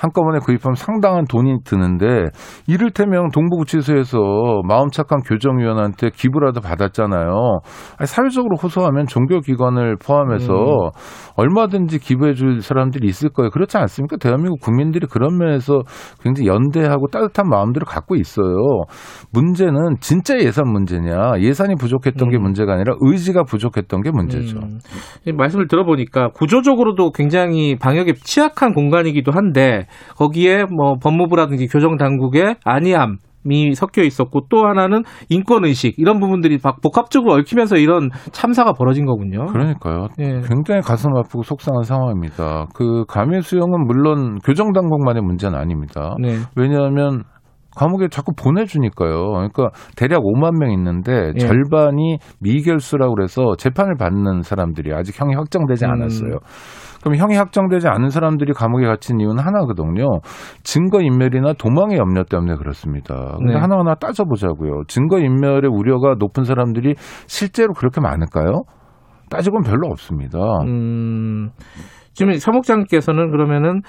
한꺼번에 구입하면 상당한 돈이 드는데 이를테면 동부구치소에서 마음 착한 교정위원한테 기부라도 받았잖아요. 아니, 사회적으로 호소하면 종교기관을 포함해서 얼마든지 기부해 줄 사람들이 있을 거예요. 그렇지 않습니까? 대한민국 국민들이 그런 면에서 굉장히 연대하고 따뜻한 마음들을 갖고 있어요. 문제는 진짜 예산 문제냐. 예산이 부족했던 게 문제가 아니라 의지가 부족했던 게 문제죠. 말씀을 들어보니까 구조적으로도 굉장히 방역에 취약한 공간이기도 한데 거기에 뭐 법무부라든지 교정당국의 안이함이 섞여 있었고 또 하나는 인권의식 이런 부분들이 복합적으로 얽히면서 이런 참사가 벌어진 거군요. 그러니까요. 예. 굉장히 가슴 아프고 속상한 상황입니다. 그 감염 수용은 물론 교정당국만의 문제는 아닙니다. 네. 왜냐하면 감옥에 자꾸 보내주니까요. 그러니까 대략 5만 명 있는데 예. 절반이 미결수라고 그래서 재판을 받는 사람들이 아직 형이 확정되지 않았어요. 그럼 형이 확정되지 않은 사람들이 감옥에 갇힌 이유는 하나거든요. 증거인멸이나 도망의 염려 때문에 그렇습니다. 근데 네. 하나하나 따져보자고요. 증거인멸의 우려가 높은 사람들이 실제로 그렇게 많을까요? 따지고는 별로 없습니다. 지금 서목장님께서는 그러면은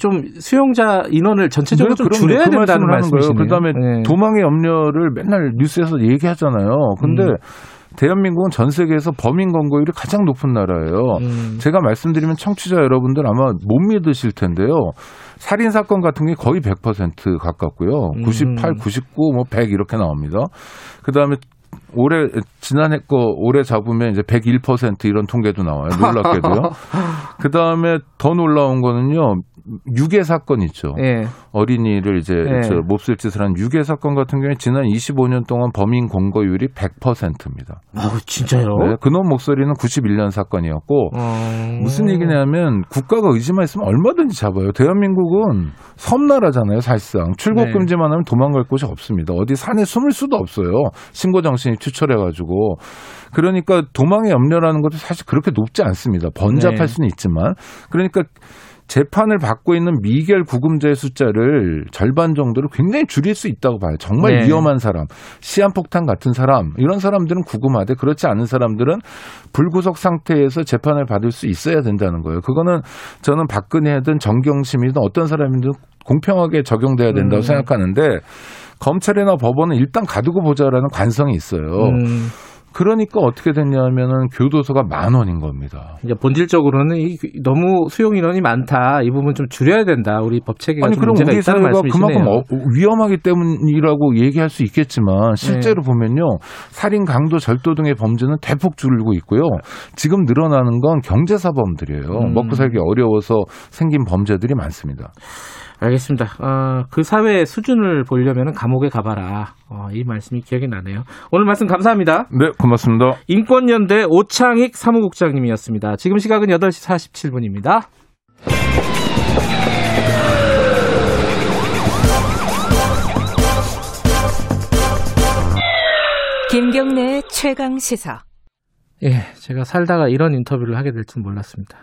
좀 수용자 인원을 전체적으로 좀 줄여야 된다는 말씀이시네요. 그다음에 네. 도망의 염려를 맨날 뉴스에서 얘기하잖아요. 근데 대한민국은 전 세계에서 범인 검거율이 가장 높은 나라예요. 제가 말씀드리면 청취자 여러분들 아마 못 믿으실 텐데요. 살인사건 같은 게 거의 100% 가깝고요. 98, 99, 뭐 100 이렇게 나옵니다. 그다음에 올해 지난해 거 올해 잡으면 이제 101% 이런 통계도 나와요. 놀랍게도요. 그 다음에 더 놀라운 거는요, 유괴 사건 있죠. 예. 어린이를 이제 예. 몹쓸 짓을 한 유괴 사건 같은 경우에 지난 25년 동안 범인 공거율이 100%입니다. 아, 진짜요? 네, 그놈 목소리는 91년 사건이었고 무슨 얘기냐면 국가가 의지만 있으면 얼마든지 잡아요. 대한민국은 섬나라잖아요. 사실상 출국 금지만 하면 도망갈 곳이 없습니다. 어디 산에 숨을 수도 없어요. 신고 정신이 추철해가지고. 그러니까 도망의 염려라는 것도 사실 그렇게 높지 않습니다. 번잡할 수는 있지만. 그러니까 재판을 받고 있는 미결 구금자의 숫자를 절반 정도로 굉장히 줄일 수 있다고 봐요. 정말 위험한 사람, 시한폭탄 같은 사람, 이런 사람들은 구금하되 그렇지 않은 사람들은 불구속 상태에서 재판을 받을 수 있어야 된다는 거예요. 그거는 저는 박근혜든 정경심이든 어떤 사람이든 공평하게 적용돼야 된다고 생각하는데 검찰이나 법원은 일단 가두고 보자라는 관성이 있어요. 그러니까 어떻게 됐냐면은 교도소가 10,000원인 겁니다. 이제 본질적으로는 너무 수용 인원이 많다. 이 부분 좀 줄여야 된다. 우리 법 체계가 아니, 좀 문제가 있다는 말씀이시네요. 그만큼 위험하기 때문이라고 얘기할 수 있겠지만 실제로 보면요. 살인, 강도, 절도 등의 범죄는 대폭 줄고 있고요. 지금 늘어나는 건 경제사범들이에요. 먹고 살기 어려워서 생긴 범죄들이 많습니다. 알겠습니다. 그 사회의 수준을 보려면 감옥에 가봐라. 이 말씀이 기억이 나네요. 오늘 말씀 감사합니다. 네, 고맙습니다. 인권연대 오창익 사무국장님이었습니다. 지금 시각은 8시 47분입니다. 김경래의 최강 시사. 예, 제가 살다가 이런 인터뷰를 하게 될 줄 몰랐습니다.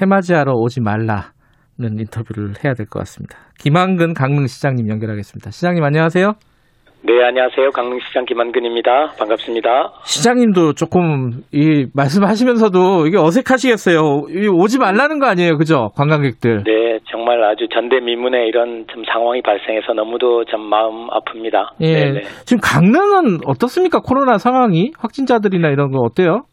해맞이하러 오지 말라. 는 인터뷰를 해야 될 것 같습니다. 김한근 강릉시장님 연결하겠습니다. 시장님 안녕하세요. 네, 안녕하세요. 강릉시장 김한근입니다. 반갑습니다. 시장님도 조금 이 말씀하시면서도 이게 어색하시겠어요. 오지 말라는 거 아니에요, 그죠? 관광객들. 네, 정말 아주 전대미문의 이런 참 상황이 발생해서 너무도 참 마음 아픕니다. 예, 네네. 지금 강릉은 어떻습니까? 코로나 상황이 확진자들이나 이런 거 어때요?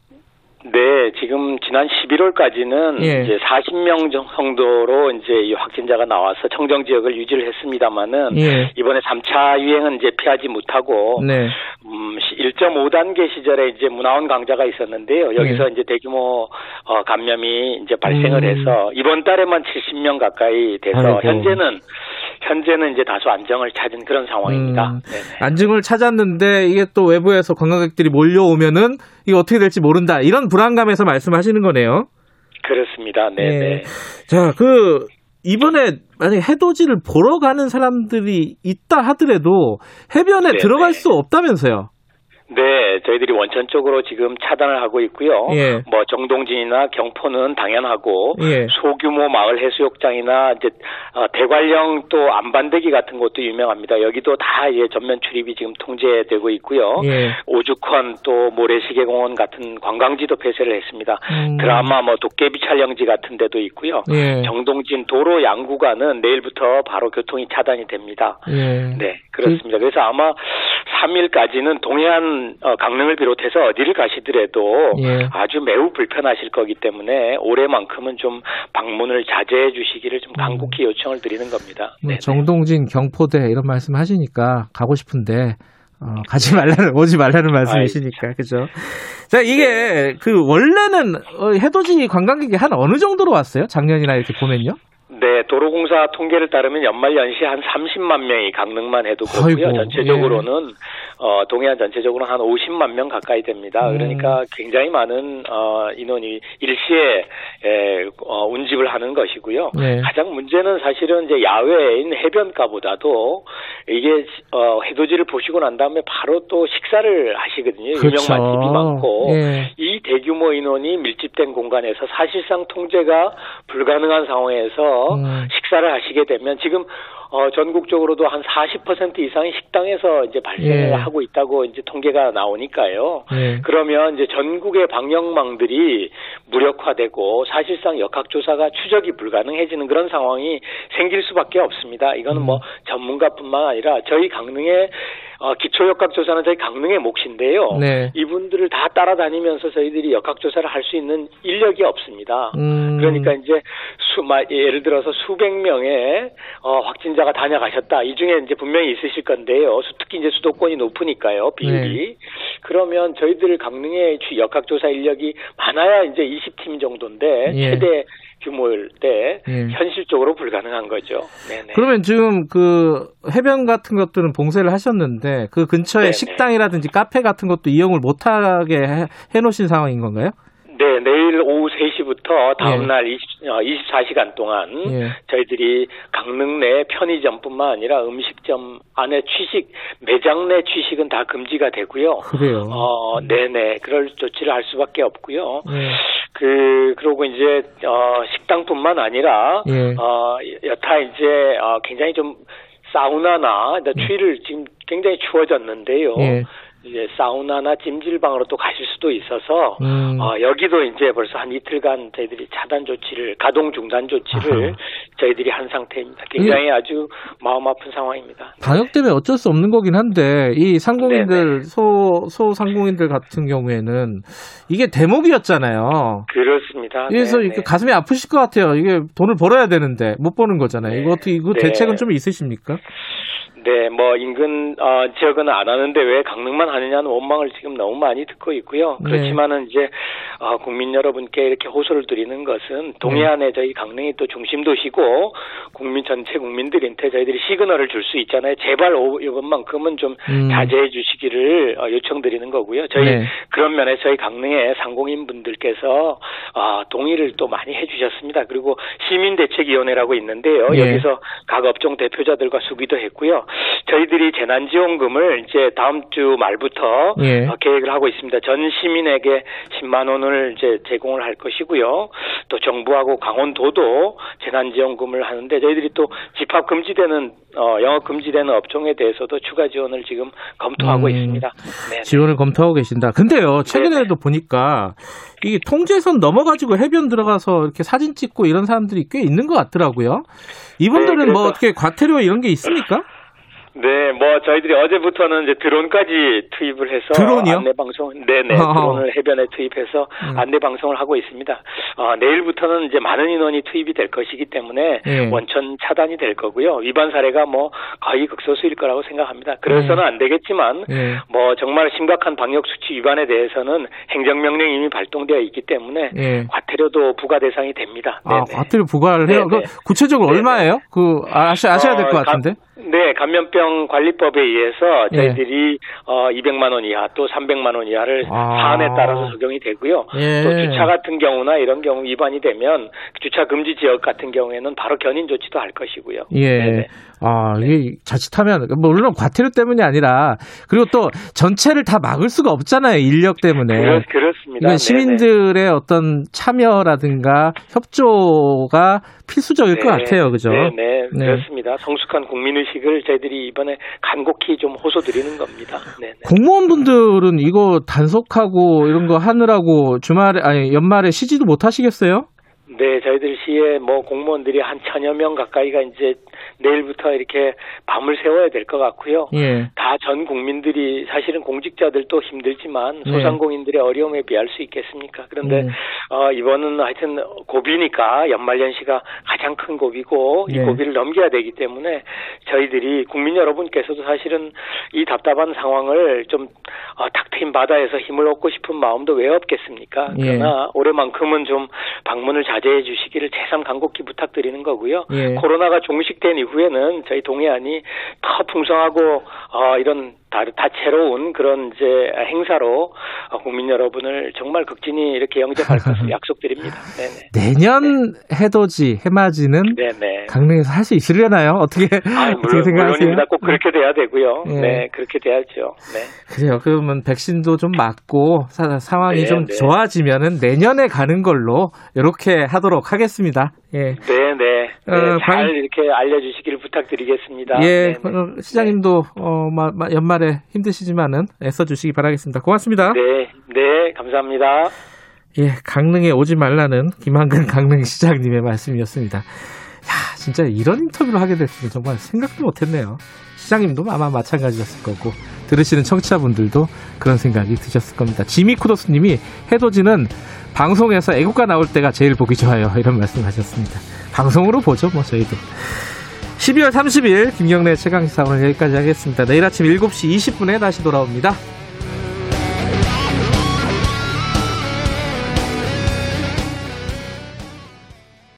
네, 지금 지난 11월까지는 이제 40명 정도로 이제 이 확진자가 나와서 청정 지역을 유지를 했습니다만은 이번에 3차 유행은 이제 피하지 못하고 1.5단계 시절에 이제 문화원 강좌가 있었는데요. 여기서 이제 대규모 감염이 이제 발생을 해서 이번 달에만 70명 가까이 돼서 아이고. 현재는 이제 다소 안정을 찾은 그런 상황입니다. 안정을 찾았는데 이게 또 외부에서 관광객들이 몰려오면은 이거 어떻게 될지 모른다. 이런 불안감에서 말씀하시는 거네요. 그렇습니다. 네네. 네. 자, 이번에 만약에 해돋이를 보러 가는 사람들이 있다 하더라도 해변에 들어갈 수 없다면서요. 네, 저희들이 원천 쪽으로 지금 차단을 하고 있고요. 뭐 정동진이나 경포는 당연하고 소규모 마을 해수욕장이나 이제 대관령 또 안반대기 같은 곳도 유명합니다. 여기도 다 전면 출입이 지금 통제되고 있고요. 오죽헌 또 모래시계공원 같은 관광지도 폐쇄를 했습니다. 드라마 뭐 도깨비 촬영지 같은 데도 있고요. 정동진 도로 양구간은 내일부터 바로 교통이 차단이 됩니다. 네, 그렇습니다. 그래서 아마 3일까지는 동해안 강릉을 비롯해서 어디를 가시더라도 아주 매우 불편하실 거기 때문에 올해만큼은 좀 방문을 자제해 주시기를 좀 간곡히 요청을 드리는 겁니다. 정동진, 경포대 이런 말씀 하시니까 가고 싶은데 가지 말라는 오지 말라는 말씀이시니까 그죠? 자, 이게 원래는 해돋이 관광객이 한 어느 정도로 왔어요? 작년이나 이렇게 보면요? 네, 도로공사 통계를 따르면 연말 연시 한 30만 명이 강릉만 해도 그렇고요. 아이고, 전체적으로는 동해안 전체적으로 한 50만 명 가까이 됩니다. 그러니까 굉장히 많은 인원이 일시에 운집을 하는 것이고요. 가장 문제는 사실은 이제 야외인 해변가보다도 이게 해돋이를 보시고 난 다음에 바로 또 식사를 하시거든요. 그렇죠. 유명 맛집이 많고 이 대규모 인원이 밀집된 공간에서 사실상 통제가 불가능한 상황에서 식사를 하시게 되면 지금 전국적으로도 한 40% 이상이 식당에서 이제 발생을 하고 있다고 이제 통계가 나오니까요. 그러면 이제 전국의 방역망들이 무력화되고 사실상 역학조사가 추적이 불가능해지는 그런 상황이 생길 수밖에 없습니다. 이거는 뭐 전문가뿐만 아니라 저희 강릉의 기초역학조사는 저희 강릉의 몫인데요. 네. 이분들을 다 따라다니면서 저희들이 역학조사를 할 수 있는 인력이 없습니다. 그러니까 이제 예를 들어서 수백 명의 확진자가 다녀가셨다. 이 중에 이제 분명히 있으실 건데요. 특히 이제 수도권이 높으니까요. 비율이. 네. 그러면 저희들 강릉의 역학조사 인력이 많아야 이제 20팀 정도인데 예. 최대 규모일 때 예. 현실적으로 불가능한 거죠. 네네. 그러면 지금 그 해변 같은 것들은 봉쇄를 하셨는데 그 근처에 네네. 식당이라든지 카페 같은 것도 이용을 못하게 해놓으신 상황인 건가요? 네, 내일 오후 3시부터 다음날 예. 24시간 동안 예. 저희들이 강릉 내 편의점뿐만 아니라 음식점 안에 취식, 매장 내 취식은 다 금지가 되고요. 그래요. 네네. 그럴 조치를 할 수밖에 없고요. 예. 그러고 이제 식당뿐만 아니라 예. 여타 이제 굉장히 좀 사우나나 추위를 지금 굉장히 추워졌는데요. 예. 이제 사우나나 찜질방으로 또 가실 수도 있어서 여기도 이제 벌써 한 이틀간 저희들이 차단 조치를 가동 중단 조치를 아하. 저희들이 한 상태입니다. 굉장히 아주 마음 아픈 상황입니다. 방역 때문에 어쩔 수 없는 거긴 한데 이 상공인들 소상공인들 같은 경우에는 이게 대목이었잖아요. 그렇습니다. 그래서 이렇게 가슴이 아프실 것 같아요. 이게 돈을 벌어야 되는데 못 버는 거잖아요. 이거 어떻게 이거 대책은 좀 있으십니까? 네, 뭐 인근 지역은 안 하는데 왜 강릉만 하느냐는 원망을 지금 너무 많이 듣고 있고요. 그렇지만은 이제 국민 여러분께 이렇게 호소를 드리는 것은 동해안에 저희 강릉이 또 중심 도시고 전체 국민들한테 저희들이 시그널을 줄 수 있잖아요. 제발 이번만큼은 좀 자제해 주시기를 요청드리는 거고요. 저희 그런 면에 저희 강릉의 상공인 분들께서 동의를 또 많이 해주셨습니다. 그리고 시민대책위원회라고 있는데요. 여기서 각 업종 대표자들과 수기도 했고요. 저희들이 재난지원금을 이제 다음 주 말부터 계획을 하고 있습니다. 전 시민에게 10만 원을 이제 제공을 할 것이고요. 또 정부하고 강원도도 재난지원금을 하는데 저희들이 또 집합 금지되는 영업 금지되는 업종에 대해서도 추가 지원을 지금 검토하고 있습니다. 네네. 지원을 검토하고 계신다. 근데요 최근에도 보니까 이 통제선 넘어가지고 해변 들어가서 이렇게 사진 찍고 이런 사람들이 꽤 있는 것 같더라고요. 이분들은 네, 뭐 어떻게 과태료 이런 게 있습니까? 네, 뭐 저희들이 어제부터는 이제 드론까지 투입을 해서 드론이요? 안내 방송, 네네 드론을 해변에 투입해서 안내 방송을 하고 있습니다. 내일부터는 이제 많은 인원이 투입이 될 것이기 때문에 원천 차단이 될 거고요. 위반 사례가 뭐 거의 극소수일 거라고 생각합니다. 그래서는 안 되겠지만 뭐 정말 심각한 방역 수칙 위반에 대해서는 행정명령 이미 발동되어 있기 때문에 과태료도 부과 대상이 됩니다. 아, 과태료 부과를 해요? 그 구체적으로 얼마예요? 그 아셔야 될 것 같은데? 네, 감염병 관리법에 의해서 저희들이 200만 원 이하 또 300만 원 이하를 사안에 따라서 적용이 되고요. 또 주차 같은 경우나 이런 경우 위반이 되면 주차 금지 지역 같은 경우에는 바로 견인 조치도 할 것이고요. 예. 네네. 아, 이게 자칫하면 물론 과태료 때문이 아니라 그리고 또 전체를 다 막을 수가 없잖아요. 인력 때문에. 그렇습니다. 시민들의 어떤 참여라든가 협조가 필수적일 것 같아요. 그죠? 네, 그렇습니다. 성숙한 국민의식을 저희들이 이번에 간곡히 좀 호소드리는 겁니다. 네네. 공무원분들은 이거 단속하고 이런 거 하느라고 연말에 쉬지도 못 하시겠어요? 네, 저희들 시에 뭐 공무원들이 한 1,000여 명 가까이가 이제 내일부터 이렇게 밤을 새워야 될 것 같고요. 다 전 국민들이 사실은 공직자들도 힘들지만 소상공인들의 어려움에 비할 수 있겠습니까? 그런데 이번은 하여튼 고비니까 연말연시가 가장 큰 고비고 이 고비를 넘겨야 되기 때문에 저희들이 국민 여러분께서도 사실은 이 답답한 상황을 좀 탁 트인 바다에서 힘을 얻고 싶은 마음도 왜 없겠습니까? 그러나 올해만큼은 좀 방문을 자제해 주시기를 새삼 간곡히 부탁드리는 거고요. 코로나가 종식된 이후에는 저희 동해안이 더 풍성하고 이런 다채로운 그런 이제 행사로 국민 여러분을 정말 극진히 이렇게 영접할 것을 약속드립니다. 네네. 내년 해돋이 해맞이는 강릉에서 할 수 있으려나요? 어떻게 생각하세요? 물론입니다. 꼭 그렇게 돼야 되고요. 네, 그렇게 돼야죠. 네. 그래요. 그러면 백신도 좀 맞고 상황이 좀 좋아지면은 내년에 가는 걸로 이렇게 하도록 하겠습니다. 예. 네네. 잘 이렇게 알려주시기를 부탁드리겠습니다. 예. 시장님도 연말에 힘드시지만은 애써주시기 바라겠습니다. 고맙습니다. 네, 감사합니다. 예, 강릉에 오지 말라는 김한근 강릉시장님의 말씀이었습니다. 야, 진짜 이런 인터뷰를 하게 됐으면 정말 생각도 못했네요. 시장님도 아마 마찬가지였을 거고 들으시는 청취자분들도 그런 생각이 드셨을 겁니다. 지미 쿠도스님이 해돋이는 방송에서 애국가 나올 때가 제일 보기 좋아요. 이런 말씀하셨습니다. 방송으로 보죠, 뭐 저희도. 12월 30일 김경래 최강시사 오늘 여기까지 하겠습니다. 내일 아침 7시 20분에 다시 돌아옵니다.